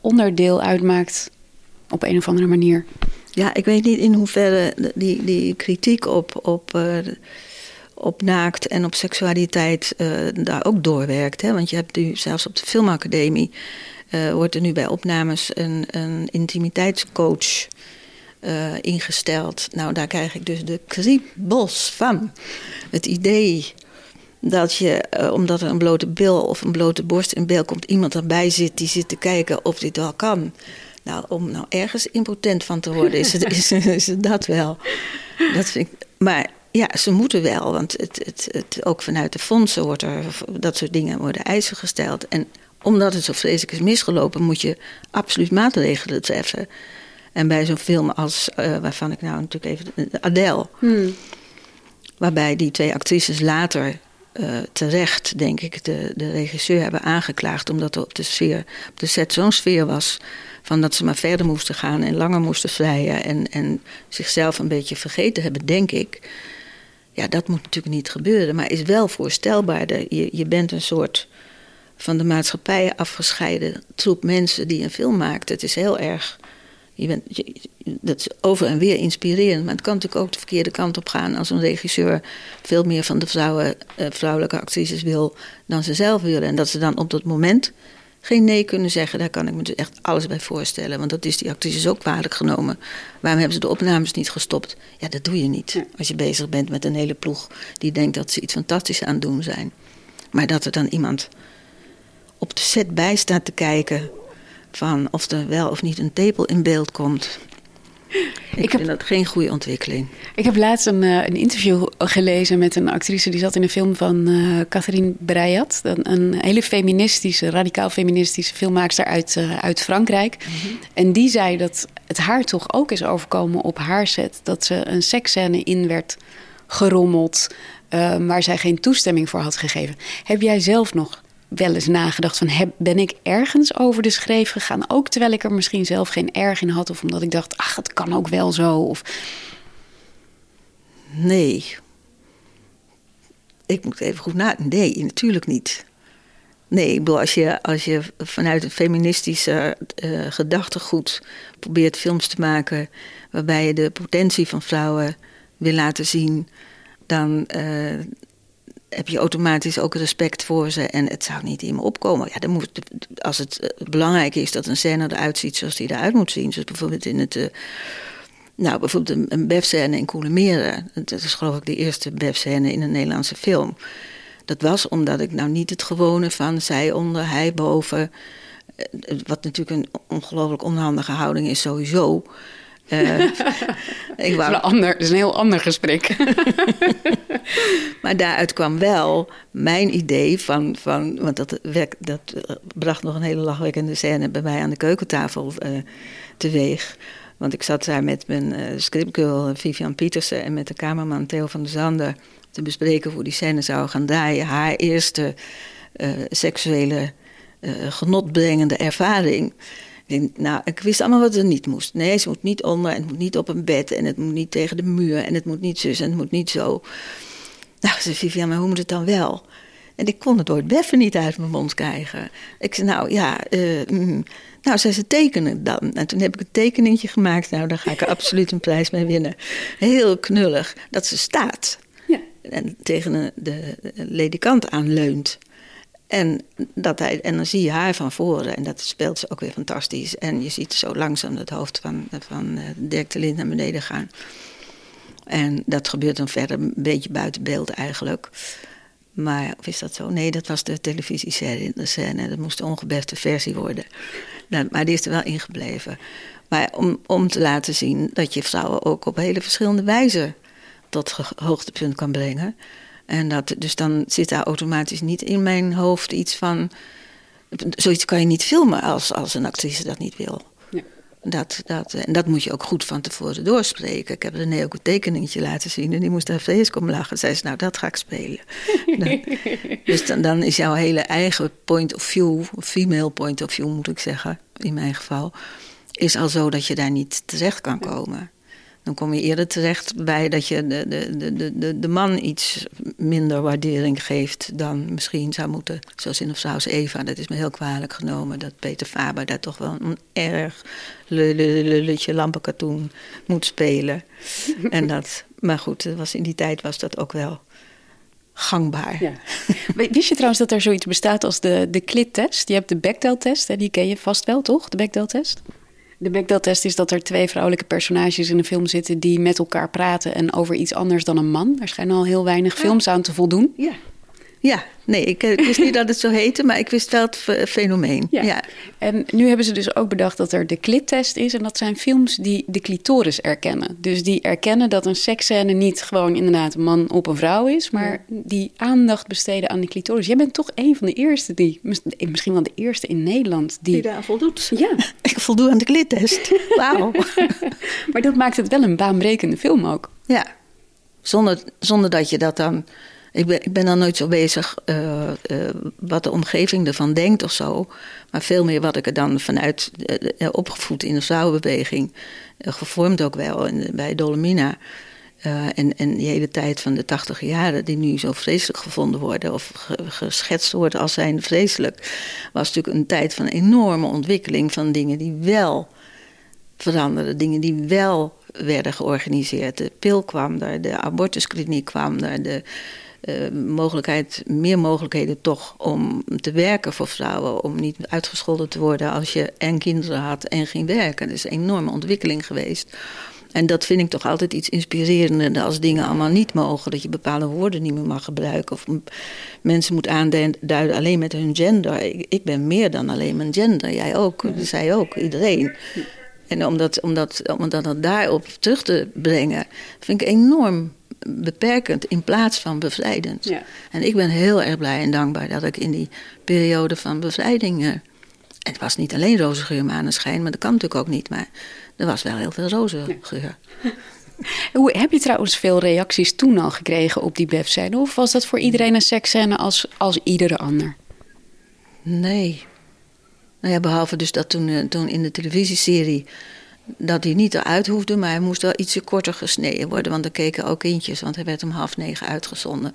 onderdeel uitmaakt op een of andere manier. Ja, ik weet niet in hoeverre die kritiek op naakt en op seksualiteit daar ook doorwerkt. Hè? Want je hebt nu zelfs op de filmacademie wordt er nu bij opnames een intimiteitscoach ingesteld. Nou, daar krijg ik dus de kriebels van. Het idee dat je, omdat er een blote bil of een blote borst in beeld komt, iemand erbij zit die zit te kijken of dit wel kan. Nou, om nou ergens impotent van te worden, is het dat wel. Dat vind ik, maar ja, ze moeten wel, want het, ook vanuit de fondsen wordt er dat soort dingen worden eisen gesteld. En omdat het zo vreselijk is misgelopen, moet je absoluut maatregelen treffen. En bij zo'n film als, waarvan ik nou natuurlijk even, Adele, waarbij die 2 actrices later terecht, denk ik, de regisseur hebben aangeklaagd, omdat er op de set zo'n sfeer was van dat ze maar verder moesten gaan en langer moesten vrijen en zichzelf een beetje vergeten hebben, denk ik. Ja, dat moet natuurlijk niet gebeuren, maar is wel voorstelbaar. Je bent een soort van de maatschappij afgescheiden troep mensen die een film maakt. Het is heel erg, dat is over en weer inspirerend. Maar het kan natuurlijk ook de verkeerde kant op gaan als een regisseur veel meer van de vrouwelijke actrices wil dan ze zelf willen. En dat ze dan op dat moment geen nee kunnen zeggen, daar kan ik me dus echt alles bij voorstellen. Want dat is die actrices ook kwalijk genomen. Waarom hebben ze de opnames niet gestopt? Ja, dat doe je niet. Als je bezig bent met een hele ploeg die denkt dat ze iets fantastisch aan het doen zijn. Maar dat er dan iemand op de set bij staat te kijken van of er wel of niet een tepel in beeld komt. Ik vind dat geen goede ontwikkeling. Ik heb laatst een interview gelezen met een actrice die zat in een film van Catherine Breillat. Een hele feministische, radicaal feministische filmmaakster uit Frankrijk. Mm-hmm. En die zei dat het haar toch ook is overkomen op haar set. Dat ze een seksscène in werd gerommeld waar zij geen toestemming voor had gegeven. Heb jij zelf nog wel eens nagedacht van ben ik ergens over de schreef gegaan? Ook terwijl ik er misschien zelf geen erg in had of omdat ik dacht, ach, het kan ook wel zo. Of... Nee. Ik moet even goed nee, natuurlijk niet. Nee, ik bedoel, als je vanuit een feministische gedachtegoed probeert films te maken waarbij je de potentie van vrouwen wil laten zien, dan heb je automatisch ook respect voor ze en het zou niet in me opkomen. Ja, dan als het belangrijk is dat een scène eruit ziet zoals die eruit moet zien. Dus bijvoorbeeld in een befscène in Koelemeren. Dat is geloof ik de eerste befscène in een Nederlandse film. Dat was omdat ik nou niet het gewone van zij onder, hij boven, wat natuurlijk een ongelooflijk onhandige houding is sowieso. Dat is een heel ander gesprek. Maar daaruit kwam wel mijn idee van want dat bracht nog een hele lachwekkende scène bij mij aan de keukentafel teweeg. Want ik zat daar met mijn scriptgirl Vivian Pietersen en met de cameraman Theo van der Zanden te bespreken hoe die scène zou gaan draaien. Haar eerste seksuele genotbrengende ervaring. Nou, ik wist allemaal wat er niet moest. Nee, ze moet niet onder en het moet niet op een bed en het moet niet tegen de muur en het moet niet zus en het moet niet zo. Nou, zei Vivian, maar hoe moet het dan wel? En ik kon het woord even niet uit mijn mond krijgen. Ik zei, nou, zei ze, tekenen dan. En toen heb ik een tekeningetje gemaakt. Nou, daar ga ik er absoluut een prijs mee winnen. Heel knullig dat ze staat. Ja. En tegen de ledikant aanleunt. En dan zie je haar van voren en dat speelt ze ook weer fantastisch. En je ziet zo langzaam het hoofd van Dirk de Lint naar beneden gaan. En dat gebeurt dan verder een beetje buiten beeld eigenlijk. Maar of is dat zo? Nee, dat was de televisiescène. Dat moest de ongeberste versie worden. Maar die is er wel ingebleven. Maar om te laten zien dat je vrouwen ook op hele verschillende wijzen tot hoogtepunt kan brengen. En dus dan zit daar automatisch niet in mijn hoofd iets van, zoiets kan je niet filmen als een actrice dat niet wil. Ja. En dat moet je ook goed van tevoren doorspreken. Ik heb Renée ook een tekeningetje laten zien en die moest daar vreselijk om lachen. Zei ze, nou dat ga ik spelen. Dus dan is jouw hele eigen point of view, female point of view moet ik zeggen, in mijn geval, is al zo dat je daar niet terecht kan komen. Dan kom je eerder terecht bij dat je de man iets minder waardering geeft dan misschien zou moeten. Zoals in de Vrouws Eva, dat is me heel kwalijk genomen. Dat Peter Faber daar toch wel een erg lulletje lampenkatoen moet spelen. Maar goed, in die tijd was dat ook wel gangbaar. Ja. Wist je trouwens dat er zoiets bestaat als de klittest? Je hebt de Bechdel-test, hè? Die ken je vast wel, toch? De Bechdel-test? De Bechdel-test is dat er twee vrouwelijke personages in een film zitten die met elkaar praten en over iets anders dan een man. Er schijnen al heel weinig films aan te voldoen. Ja, ja. Nee, ik wist niet dat het zo heette, maar ik wist wel het fenomeen. Ja. Ja. En nu hebben ze dus ook bedacht dat er de klittest is en dat zijn films die de clitoris erkennen. Dus die erkennen dat een seksscène niet gewoon inderdaad een man op een vrouw is, maar die aandacht besteden aan de clitoris. Jij bent toch een van de eerste misschien wel de eerste in Nederland die daar voldoet. Ja, ik voldoe aan de klittest. Wauw. Maar dat maakt het wel een baanbrekende film ook. Ja, zonder dat je dat dan. Ik ben dan nooit zo bezig wat de omgeving ervan denkt of zo. Maar veel meer wat ik er dan vanuit opgevoed in de vrouwenbeweging. Gevormd ook wel bij Dolle Mina. En die hele tijd van de 80 jaren die nu zo vreselijk gevonden worden of geschetst worden als zijnde vreselijk, was natuurlijk een tijd van enorme ontwikkeling van dingen die wel veranderden, dingen die wel werden georganiseerd. De pil kwam er, de abortuskliniek kwam er, de meer mogelijkheden toch om te werken voor vrouwen, om niet uitgescholden te worden als je en kinderen had en ging werken. Dat is een enorme ontwikkeling geweest. En dat vind ik toch altijd iets inspirerender als dingen allemaal niet mogen. Dat je bepaalde woorden niet meer mag gebruiken. Of mensen moet aanduiden alleen met hun gender. Ik ben meer dan alleen mijn gender. Jij ook, zij ook, iedereen. En om dat daarop terug te brengen, vind ik enorm beperkend in plaats van bevrijdend. Ja. En ik ben heel erg blij en dankbaar dat ik in die periode van bevrijding... En het was niet alleen rozengeur, maneschijn, maar dat kan natuurlijk ook niet. Maar er was wel heel veel rozengeur. Ja. Heb je trouwens veel reacties toen al gekregen op die befscène? Of was dat voor iedereen een seksscène als iedere ander? Nee. Nou ja, behalve dus dat toen in de televisieserie... dat hij niet eruit hoefde, maar hij moest wel ietsje korter gesneden worden. Want er keken ook kindjes, want hij werd om 20:30 uitgezonden.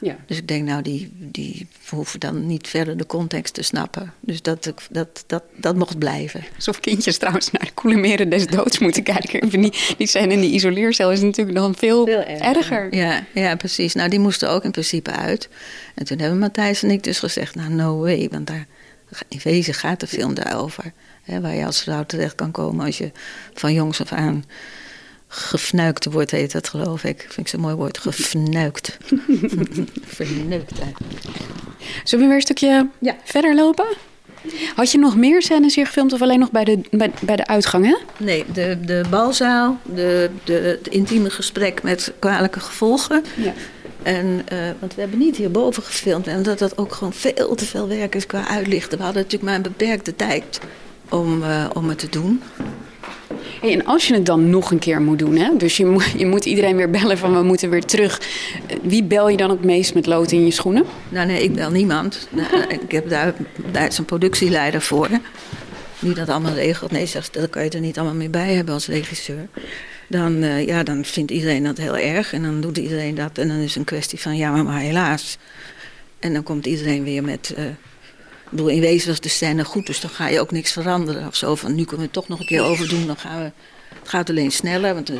Ja. Dus ik denk, nou, die hoeven dan niet verder de context te snappen. Dus dat mocht blijven. Alsof kindjes trouwens naar de Coulemeren des doods moeten kijken. Die zijn in die isoleercel, is natuurlijk dan veel erger. Ja, precies. Nou, die moesten ook in principe uit. En toen hebben Matthijs en ik dus gezegd, nou, no way. Want daar, in wezen gaat de film daarover. Hè, waar je als vrouw terecht kan komen als je van jongs af aan... gefnuikt wordt, heet dat, geloof ik. Vind ik zo'n mooi woord. Gefnuikt. Verneukt eigenlijk. Zullen we weer een stukje verder lopen? Had je nog meer scènes hier gefilmd of alleen nog bij de uitgang, hè? Nee, de balzaal, het intieme gesprek met kwalijke gevolgen. Ja. Want we hebben niet hierboven gefilmd. En omdat dat ook gewoon veel te veel werk is qua uitlichten. We hadden natuurlijk maar een beperkte tijd om het te doen. Hey, en als je het dan nog een keer moet doen, hè? Dus je moet iedereen weer bellen van we moeten weer terug. Wie bel je dan het meest met lood in je schoenen? Nou nee, ik bel niemand. Nou, ik heb daar zo'n productieleider voor. Die dat allemaal regelt. Nee, zegt, dat kan je er niet allemaal meer bij hebben als regisseur. Dan vindt iedereen dat heel erg en dan doet iedereen dat. En dan is het een kwestie van ja, maar helaas. En dan komt iedereen weer met... Ik bedoel, in wezen was de scène goed, dus dan ga je ook niks veranderen of zo. Van nu kunnen we het toch nog een keer overdoen, dan gaan we... Het gaat alleen sneller, want het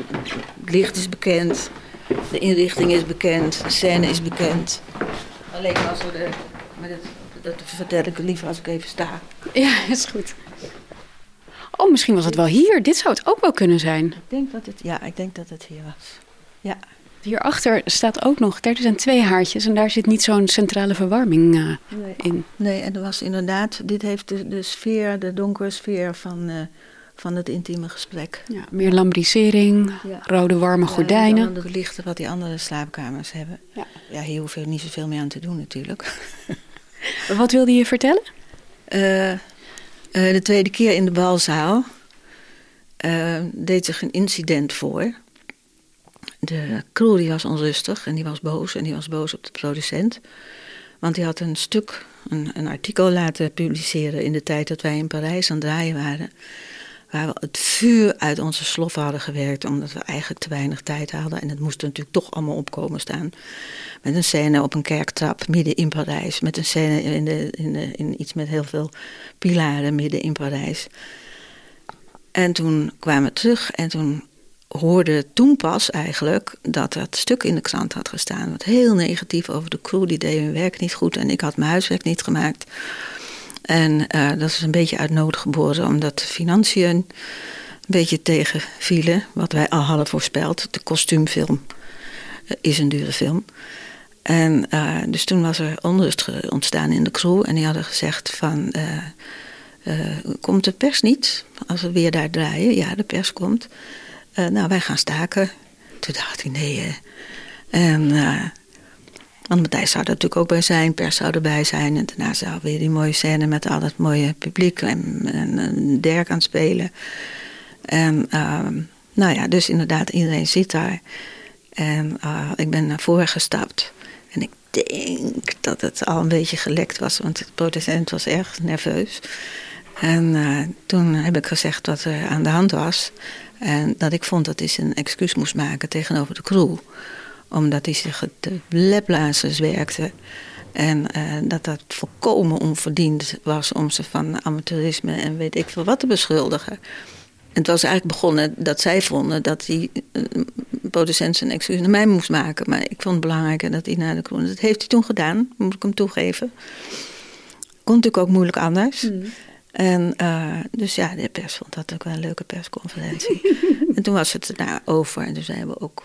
licht is bekend, de inrichting is bekend, de scène is bekend. Alleen als we dat vertel ik liever als ik even sta. Ja, is goed. Oh, misschien was het wel hier. Dit zou het ook wel kunnen zijn. Ik denk dat het hier was. Ja. Hierachter staat ook nog, kijk, er zijn 2 haartjes en daar zit niet zo'n centrale verwarming in. Nee, en er was inderdaad, dit heeft de sfeer, de donkere sfeer van het intieme gesprek. Ja, meer lambrisering, rode warme gordijnen. Ja, de lichten wat die andere slaapkamers hebben. Ja, hier hoef je niet zoveel meer aan te doen natuurlijk. Wat wilde je vertellen? De tweede keer in de balzaal deed zich een incident voor. De crew die was onrustig en die was boos. En die was boos op de producent. Want die had een stuk, een artikel laten publiceren... in de tijd dat wij in Parijs aan het draaien waren. Waar we het vuur uit onze sloffen hadden gewerkt... omdat we eigenlijk te weinig tijd hadden. En het moest natuurlijk toch allemaal opkomen staan. Met een scène op een kerktrap midden in Parijs. Met een scène in iets met heel veel pilaren midden in Parijs. En toen kwamen we terug en toen... hoorde toen pas eigenlijk dat dat stuk in de krant had gestaan. Wat heel negatief over de crew, die deed hun werk niet goed... en ik had mijn huiswerk niet gemaakt. En dat is een beetje uit nood geboren... omdat de financiën een beetje tegenvielen... wat wij al hadden voorspeld. De kostuumfilm is een dure film. En dus toen was er onrust ontstaan in de crew... en die hadden gezegd van... Komt de pers niet als we weer daar draaien? Ja, de pers komt... Nou, wij gaan staken. Toen dacht hij, nee. Want Matthijs zou er natuurlijk ook bij zijn. Pers zou erbij zijn. En daarna zou weer die mooie scène met al dat mooie publiek. En Dirk aan het spelen. Dus inderdaad, iedereen zit daar. En ik ben naar voren gestapt. En ik denk dat het al een beetje gelekt was. Want de producent was erg nerveus. En toen heb ik gezegd wat er aan de hand was. En dat ik vond dat hij een excuus moest maken tegenover de crew. Omdat hij zich het blepblazers werkte. En dat dat volkomen onverdiend was om ze van amateurisme en weet ik veel wat te beschuldigen. En het was eigenlijk begonnen dat zij vonden dat die producent zijn excuus naar mij moest maken. Maar ik vond het belangrijker dat hij naar de crew. Dat heeft hij toen gedaan, moet ik hem toegeven. Kon natuurlijk ook moeilijk anders. Mm. En dus ja, de pers vond dat ook wel een leuke persconferentie. En toen was het daarover. En toen zijn we ook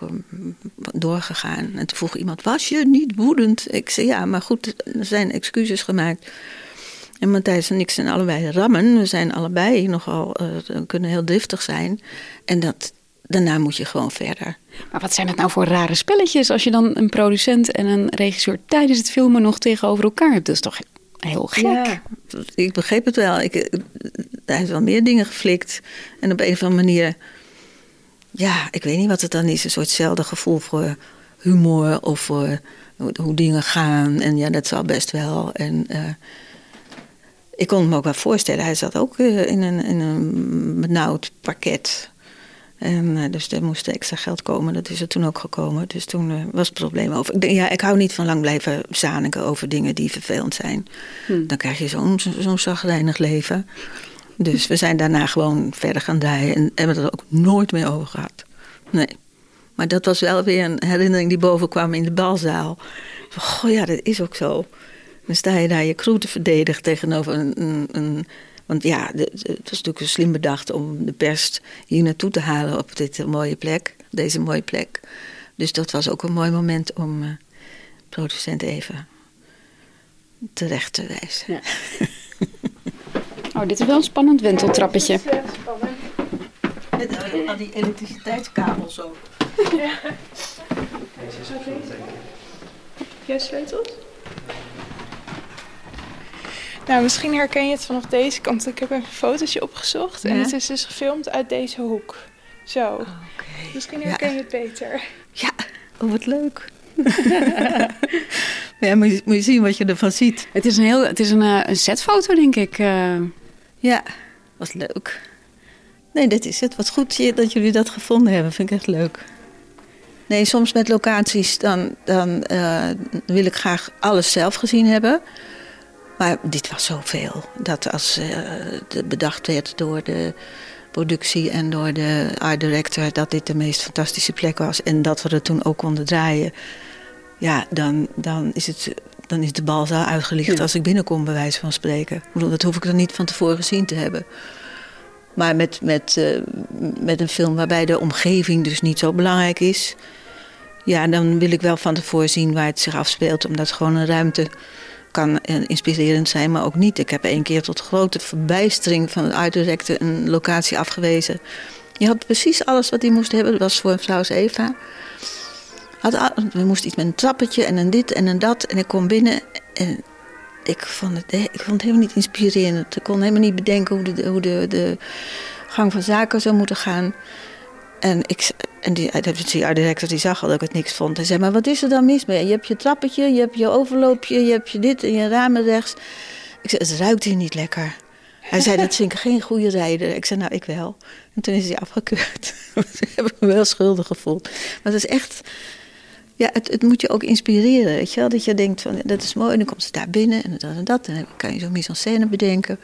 doorgegaan. En toen vroeg iemand, was je niet woedend? Ik zei, ja, maar goed, er zijn excuses gemaakt. En Matthijs en ik zijn allebei rammen. We zijn allebei nogal, kunnen heel driftig zijn. En dat, daarna moet je gewoon verder. Maar wat zijn het nou voor rare spelletjes... als je dan een producent en een regisseur... tijdens het filmen nog tegenover elkaar hebt? Dat is toch... heel gek. Ja, ik begreep het wel. Hij heeft wel meer dingen geflikt. En op een of andere manier... ja, ik weet niet wat het dan is. Een soortzelfde gevoel voor humor... of voor hoe dingen gaan. En ja, dat zal best wel. En ik kon me ook wel voorstellen... hij zat ook in een benauwd pakket. En dus er moest extra geld komen. Dat is er toen ook gekomen. Dus toen was het probleem over. Ja, ik hou niet van lang blijven zaniken over dingen die vervelend zijn. Dan krijg je zo'n chagrijnig leven. Dus we zijn daarna gewoon verder gaan draaien. En hebben het er ook nooit meer over gehad. Nee. Maar dat was wel weer een herinnering die bovenkwam in de balzaal. Goh ja, dat is ook zo. Dan sta je daar je crew te verdedigen tegenover een want ja, het was natuurlijk een slim bedacht om de pers hier naartoe te halen op dit mooie plek, deze mooie plek. Dus dat was ook een mooi moment om producent even terecht te wijzen. Ja. Oh, dit is wel een spannend wenteltrappetje. Ja, dit is wel spannend. Met al die elektriciteitskabels ook. Ja. Heb jij sleutels? Nou, misschien herken je het vanaf deze kant. Ik heb een fotootje opgezocht. Ja? En het is dus gefilmd uit deze hoek. Zo. Oh, okay. Misschien herken je het beter. Ja, oh, wat leuk. Ja, moet je zien wat je ervan ziet. Het is een setfoto, denk ik. Ja, wat leuk. Nee, dit is het. Wat goed dat jullie dat gevonden hebben. Vind ik echt leuk. Nee, soms met locaties dan wil ik graag alles zelf gezien hebben... Maar dit was zoveel. Dat als bedacht werd door de productie en door de art director... dat dit de meest fantastische plek was. En dat we er toen ook konden draaien. Ja, dan is de balzaal uitgelicht als ik binnenkom, bij wijze van spreken. Ik bedoel, dat hoef ik dan niet van tevoren gezien te hebben. Maar met een film waarbij de omgeving dus niet zo belangrijk is... ja, dan wil ik wel van tevoren zien waar het zich afspeelt. Omdat gewoon een ruimte... kan inspirerend zijn, maar ook niet. Ik heb 1 keer tot grote verbijstering van de art director een locatie afgewezen. Je had precies alles wat hij moest hebben. Dat was voor een vrouw als Eva. We moesten iets met een trappetje en een dit en een dat. En ik kom binnen en ik vond het helemaal niet inspirerend. Ik kon helemaal niet bedenken hoe de gang van zaken zou moeten gaan. En die art director die zag al dat ik het niks vond. Hij zei, maar wat is er dan mis mee? Je hebt je trappetje, je hebt je overloopje, je hebt je dit en je ramen rechts. Ik zei, het ruikt hier niet lekker. Hij zei, dat vind ik geen goede rijder. Ik zei, nou, ik wel. En toen is hij afgekeurd. Ik heb me wel schuldig gevoeld. Maar het is echt... ja, het moet je ook inspireren, weet je wel? Dat je denkt, van dat is mooi, en dan komt ze daar binnen en dat. En dan kan je zo'n mise-en-scène bedenken...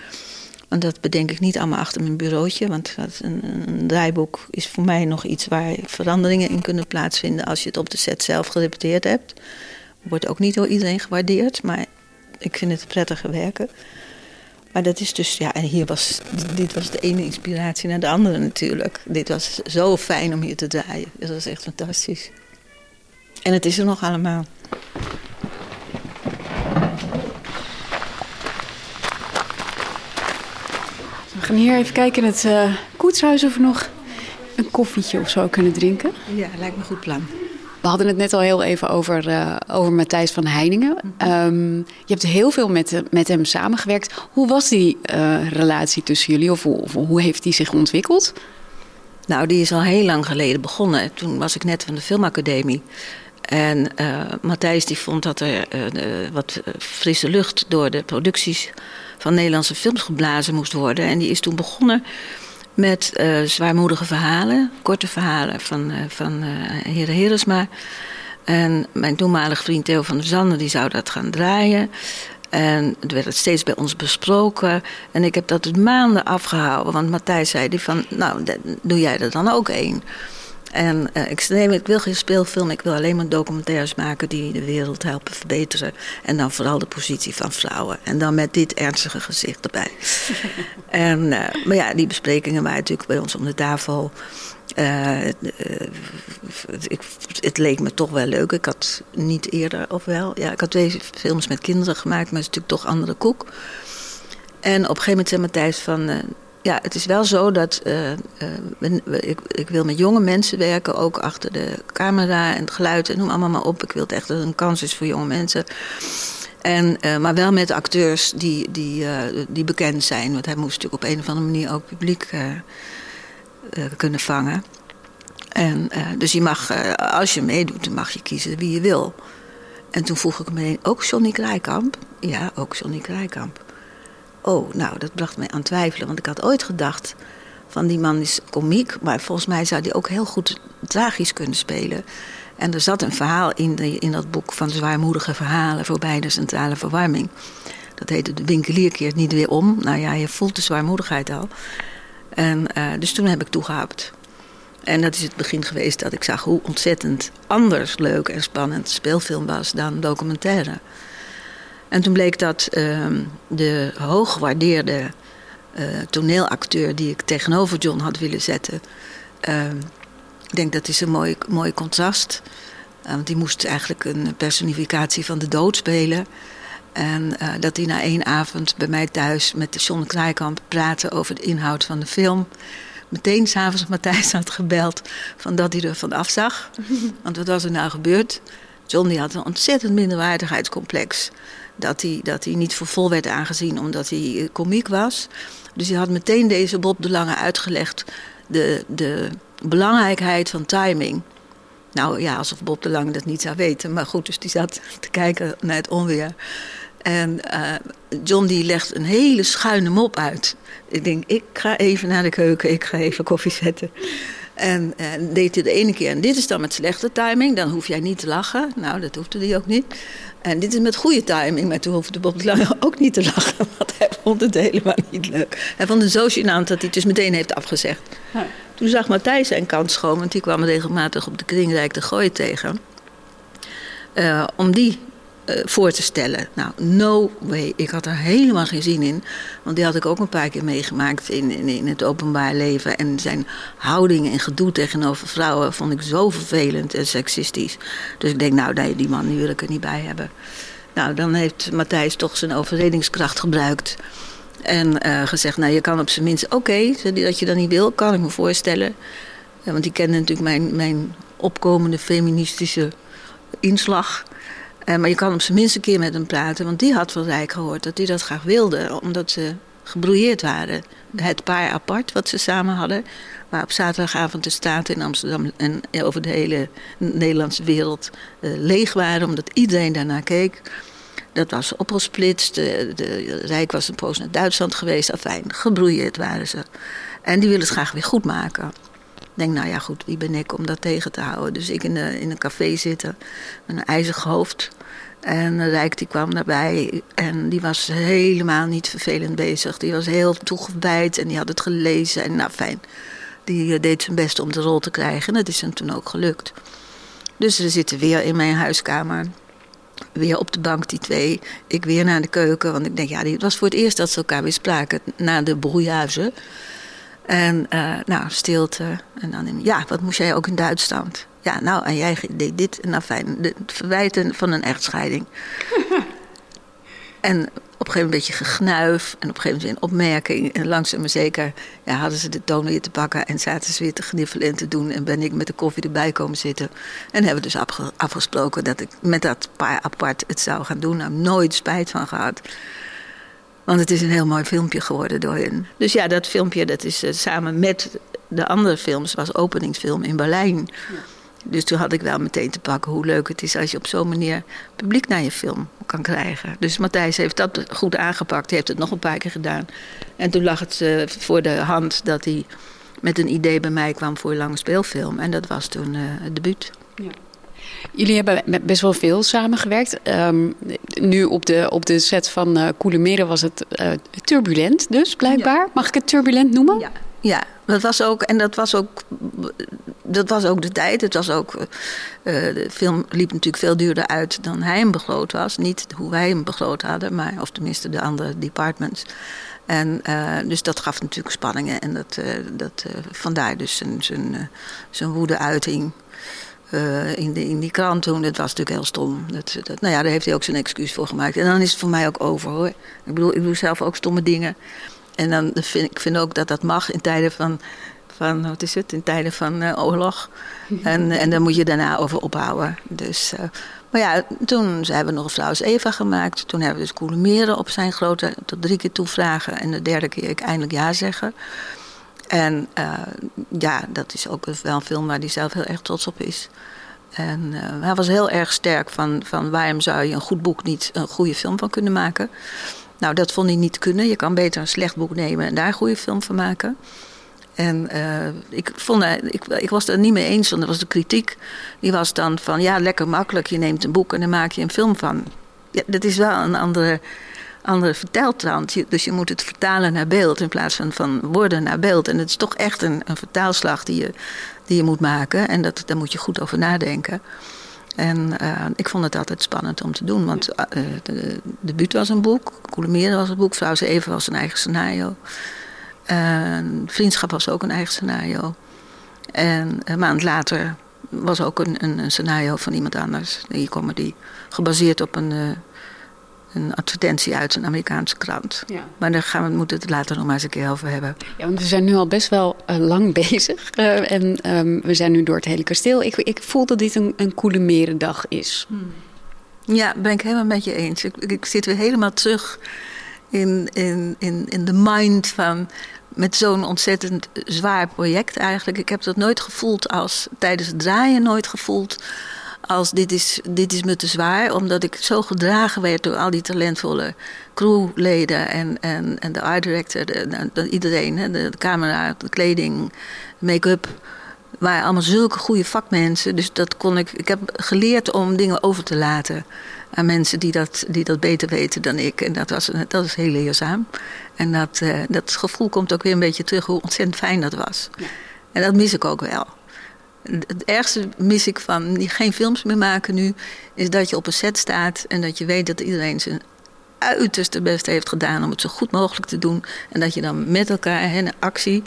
Want dat bedenk ik niet allemaal achter mijn bureautje. Want een draaiboek is voor mij nog iets waar veranderingen in kunnen plaatsvinden... als je het op de set zelf gerepeteerd hebt. Wordt ook niet door iedereen gewaardeerd, maar ik vind het prettige werken. Maar dat is dus, ja, en dit was de ene inspiratie naar de andere natuurlijk. Dit was zo fijn om hier te draaien. Dat was echt fantastisch. En het is er nog allemaal. We gaan hier even kijken in het koetshuis of we nog een koffietje of zo kunnen drinken. Ja, lijkt me een goed plan. We hadden het net al heel even over Matthijs van Heijningen. Je hebt heel veel met hem samengewerkt. Hoe was die relatie tussen jullie of hoe heeft die zich ontwikkeld? Nou, die is al heel lang geleden begonnen. Toen was ik net van de filmacademie. En Matthijs die vond dat er wat frisse lucht door de producties van Nederlandse films geblazen moest worden. En die is toen begonnen met zwaarmoedige verhalen, korte verhalen van Heere Heresma. En mijn toenmalig vriend Theo van der Zanden die zou dat gaan draaien. En er werd het steeds bij ons besproken. En ik heb dat het maanden afgehouden. Want Matthijs zei die van, nou, doe jij er dan ook één? En ik zei, nee, ik wil geen speelfilm. Ik wil alleen maar documentaires maken die de wereld helpen verbeteren. En dan vooral de positie van vrouwen. En dan met dit ernstige gezicht erbij. En, maar ja, die besprekingen waren natuurlijk bij ons om de tafel. Het leek me toch wel leuk. Ik had niet eerder, of wel... Ja, ik had 2 films met kinderen gemaakt, maar het is natuurlijk toch andere koek. En op een gegeven moment zei Matthijs van... ja, het is wel zo dat... Ik wil met jonge mensen werken, ook achter de camera en het geluid en noem allemaal maar op. Ik wil het echt dat het een kans is voor jonge mensen. En, maar wel met acteurs die bekend zijn. Want hij moest natuurlijk op een of andere manier ook publiek... kunnen vangen. En, dus je mag, als je meedoet, dan mag je kiezen wie je wil. En toen vroeg ik me ook Johnny Kraaykamp? Ja, ook Johnny Kraaykamp. Oh, nou, dat bracht mij aan twijfelen. Want ik had ooit gedacht, van die man is komiek... maar volgens mij zou die ook heel goed tragisch kunnen spelen. En er zat een verhaal in dat boek van zwaarmoedige verhalen... voorbij de centrale verwarming. Dat heette De winkelier keert niet weer om. Nou ja, je voelt de zwaarmoedigheid al... En, dus toen heb ik toegehapt. En dat is het begin geweest dat ik zag hoe ontzettend anders leuk en spannend speelfilm was dan documentaire. En toen bleek dat de hooggewaardeerde toneelacteur die ik tegenover John had willen zetten. Ik denk dat is een mooi contrast. Want die moest eigenlijk een personificatie van de dood spelen. En dat hij na 1 avond bij mij thuis met John Kraaykamp praatte over de inhoud van de film. Meteen s'avonds Matthijs had gebeld van dat hij er van afzag. Want wat was er nou gebeurd? John die had een ontzettend minderwaardigheidscomplex. Dat hij niet voor vol werd aangezien omdat hij komiek was. Dus hij had meteen deze Bob de Lange uitgelegd. De belangrijkheid van timing. Nou ja, alsof Bob de Lange dat niet zou weten. Maar goed, dus die zat te kijken naar het onweer. En John die legt een hele schuine mop uit. Ik denk, ik ga even naar de keuken, ik ga even koffie zetten. En deed hij de ene keer. En dit is dan met slechte timing, dan hoef jij niet te lachen. Nou, dat hoefde hij ook niet. En dit is met goede timing, maar toen hoefde Bob de Lange ook niet te lachen. Want hij vond het helemaal niet leuk. Hij vond het zo gênant dat hij het dus meteen heeft afgezegd. Ja. Toen zag Matthijs zijn kant schoon, want die kwam regelmatig op de kring Rijk de Gooijer tegen. Om die voor te stellen. Nou, no way. Ik had er helemaal geen zin in. Want die had ik ook een paar keer meegemaakt in het openbaar leven. En zijn houdingen en gedoe tegenover vrouwen vond ik zo vervelend en seksistisch. Dus ik denk, nou nee, die man die wil ik er niet bij hebben. Nou, dan heeft Matthijs toch zijn overredingskracht gebruikt. En gezegd, nou je kan op zijn minst... Oké, dat je dat niet wil, kan ik me voorstellen. Ja, want die kende natuurlijk mijn opkomende feministische inslag. Maar je kan op zijn minst een keer met hem praten. Want die had van Rijk gehoord dat hij dat graag wilde. Omdat ze gebrouilleerd waren. Het paar apart wat ze samen hadden. Waar op zaterdagavond de straten in Amsterdam en over de hele Nederlandse wereld leeg waren. Omdat iedereen daarnaar keek. Dat was opgesplitst. De Rijk was een poos naar Duitsland geweest. Afijn, gebrouilleerd waren ze. En die willen het graag weer goed maken. Ik denk, nou ja goed, wie ben ik om dat tegen te houden? Dus ik in een café zitten met een ijzig hoofd. En Rijk die kwam daarbij en die was helemaal niet vervelend bezig. Die was heel toegewijd en die had het gelezen. En nou fijn, die deed zijn best om de rol te krijgen. En dat is hem toen ook gelukt. Dus we zitten weer in mijn huiskamer... Weer op de bank, die 2. Ik weer naar de keuken. Want ik denk, ja, het was voor het eerst dat ze elkaar weer spraken. Na de brouillage. En, nou, stilte. En dan, ja, wat moest jij ook in Duitsland? Ja, nou, en jij deed dit. En nou, fijn. Het verwijten van een echtscheiding. En op een gegeven moment een beetje gegnuif. En op een gegeven moment weer een opmerking. En langzaam maar zeker ja, hadden ze de toon weer te pakken. En zaten ze weer te gniffelen en te doen. En ben ik met de koffie erbij komen zitten. En hebben dus afgesproken dat ik met dat paar apart het zou gaan doen. Nou, nooit spijt van gehad. Want het is een heel mooi filmpje geworden door hen. Dus ja, dat filmpje dat is samen met de andere films... was openingsfilm in Berlijn... Ja. Dus toen had ik wel meteen te pakken hoe leuk het is als je op zo'n manier publiek naar je film kan krijgen. Dus Matthijs heeft dat goed aangepakt. Hij heeft het nog een paar keer gedaan. En toen lag het voor de hand dat hij met een idee bij mij kwam voor een lange speelfilm. En dat was toen het debuut. Ja. Jullie hebben best wel veel samengewerkt. Nu op de set van Koelemeren was het turbulent dus, blijkbaar. Ja. Mag ik het turbulent noemen? Ja. Ja, dat was ook. En dat was ook de tijd. Het was ook, de film liep natuurlijk veel duurder uit dan hij hem begroot was. Niet hoe wij hem begroot hadden, maar of tenminste de andere departments. En dus dat gaf natuurlijk spanningen. En dat vandaar dus zijn woede-uiting in die krant toen. Dat was natuurlijk heel stom. Daar heeft hij ook zijn excuus voor gemaakt. En dan is het voor mij ook over, hoor. Ik bedoel, ik doe zelf ook stomme dingen. En dan vind ik ook dat mag in tijden van wat is het? In tijden van oorlog. En dan moet je daarna over ophouden. Dus, maar ja, toen hebben we nog een Vrouw is Eva gemaakt. Toen hebben we dus Koelemeren op zijn grote tot 3 keer toe vragen. En de 4e keer ik eindelijk ja zeggen. En ja, dat is ook wel een film waar hij zelf heel erg trots op is. En hij was heel erg sterk van waarom zou je een goed boek niet een goede film van kunnen maken. Nou, dat vond hij niet kunnen. Je kan beter een slecht boek nemen en daar een goede film van maken. En ik was het er niet mee eens, want dat was de kritiek. Die was dan van, ja, lekker makkelijk. Je neemt een boek en dan maak je een film van. Ja, dat is wel een andere vertaaltrand. Dus je moet het vertalen naar beeld in plaats van woorden naar beeld. En het is toch echt een vertaalslag die je moet maken. En daar moet je goed over nadenken. En ik vond het altijd spannend om te doen. Want de debuut was een boek. Koelemeren was een boek. Vrouw is Eva was een eigen scenario. Vriendschap was ook een eigen scenario. En een maand later was ook een scenario van iemand anders. Die comedy. Gebaseerd op een advertentie uit een Amerikaanse krant. Ja. Maar daar moeten we het later nog maar eens een keer over hebben. Ja, want we zijn nu al best wel lang bezig. En we zijn nu door het hele kasteel. Ik voel dat dit een Koelemerendag is. Ja, ben ik helemaal met je eens. Ik zit weer helemaal terug in de mind van... met zo'n ontzettend zwaar project eigenlijk. Ik heb dat nooit gevoeld tijdens het draaien nooit gevoeld... als dit is me te zwaar, omdat ik zo gedragen werd door al die talentvolle crewleden en de art director, iedereen, hè, de camera, de kleding, make-up. Waren allemaal zulke goede vakmensen. Dus dat kon ik. Ik heb geleerd om dingen over te laten aan mensen die dat beter weten dan ik. En dat is heel leerzaam. En dat gevoel komt ook weer een beetje terug hoe ontzettend fijn dat was. Ja. En dat mis ik ook wel. Het ergste mis ik van geen films meer maken nu... is dat je op een set staat en dat je weet dat iedereen zijn uiterste best heeft gedaan... om het zo goed mogelijk te doen. En dat je dan met elkaar een actie...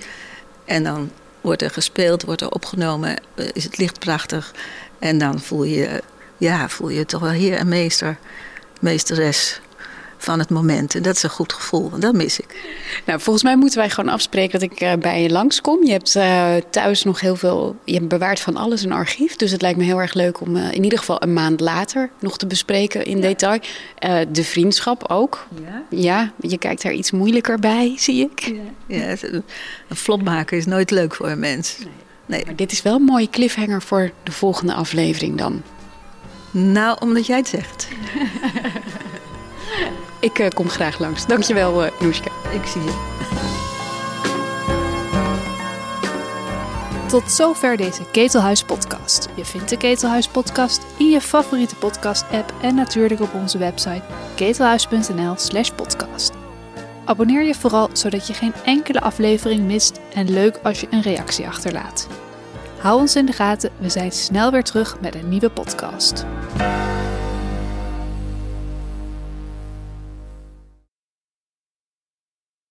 en dan wordt er gespeeld, wordt er opgenomen, is het licht prachtig. En dan voel je toch wel heer en meesteres... van het moment. En dat is een goed gevoel, want dat mis ik. Nou, volgens mij moeten wij gewoon afspreken dat ik bij je langskom. Je hebt thuis nog heel veel... Je hebt bewaard van alles een archief. Dus het lijkt me heel erg leuk om in ieder geval een maand later... nog te bespreken in detail. De vriendschap ook. Ja. Ja, je kijkt daar iets moeilijker bij, zie ik. Ja. Ja, een flop maken is nooit leuk voor een mens. Nee. Maar dit is wel een mooie cliffhanger voor de volgende aflevering dan. Nou, omdat jij het zegt. Ik kom graag langs. Dankjewel, Nouchka. Ik zie je. Tot zover deze Ketelhuis podcast. Je vindt de Ketelhuis podcast in je favoriete podcast app en natuurlijk op onze website ketelhuis.nl/podcast. Abonneer je vooral zodat je geen enkele aflevering mist en leuk als je een reactie achterlaat. Hou ons in de gaten, we zijn snel weer terug met een nieuwe podcast.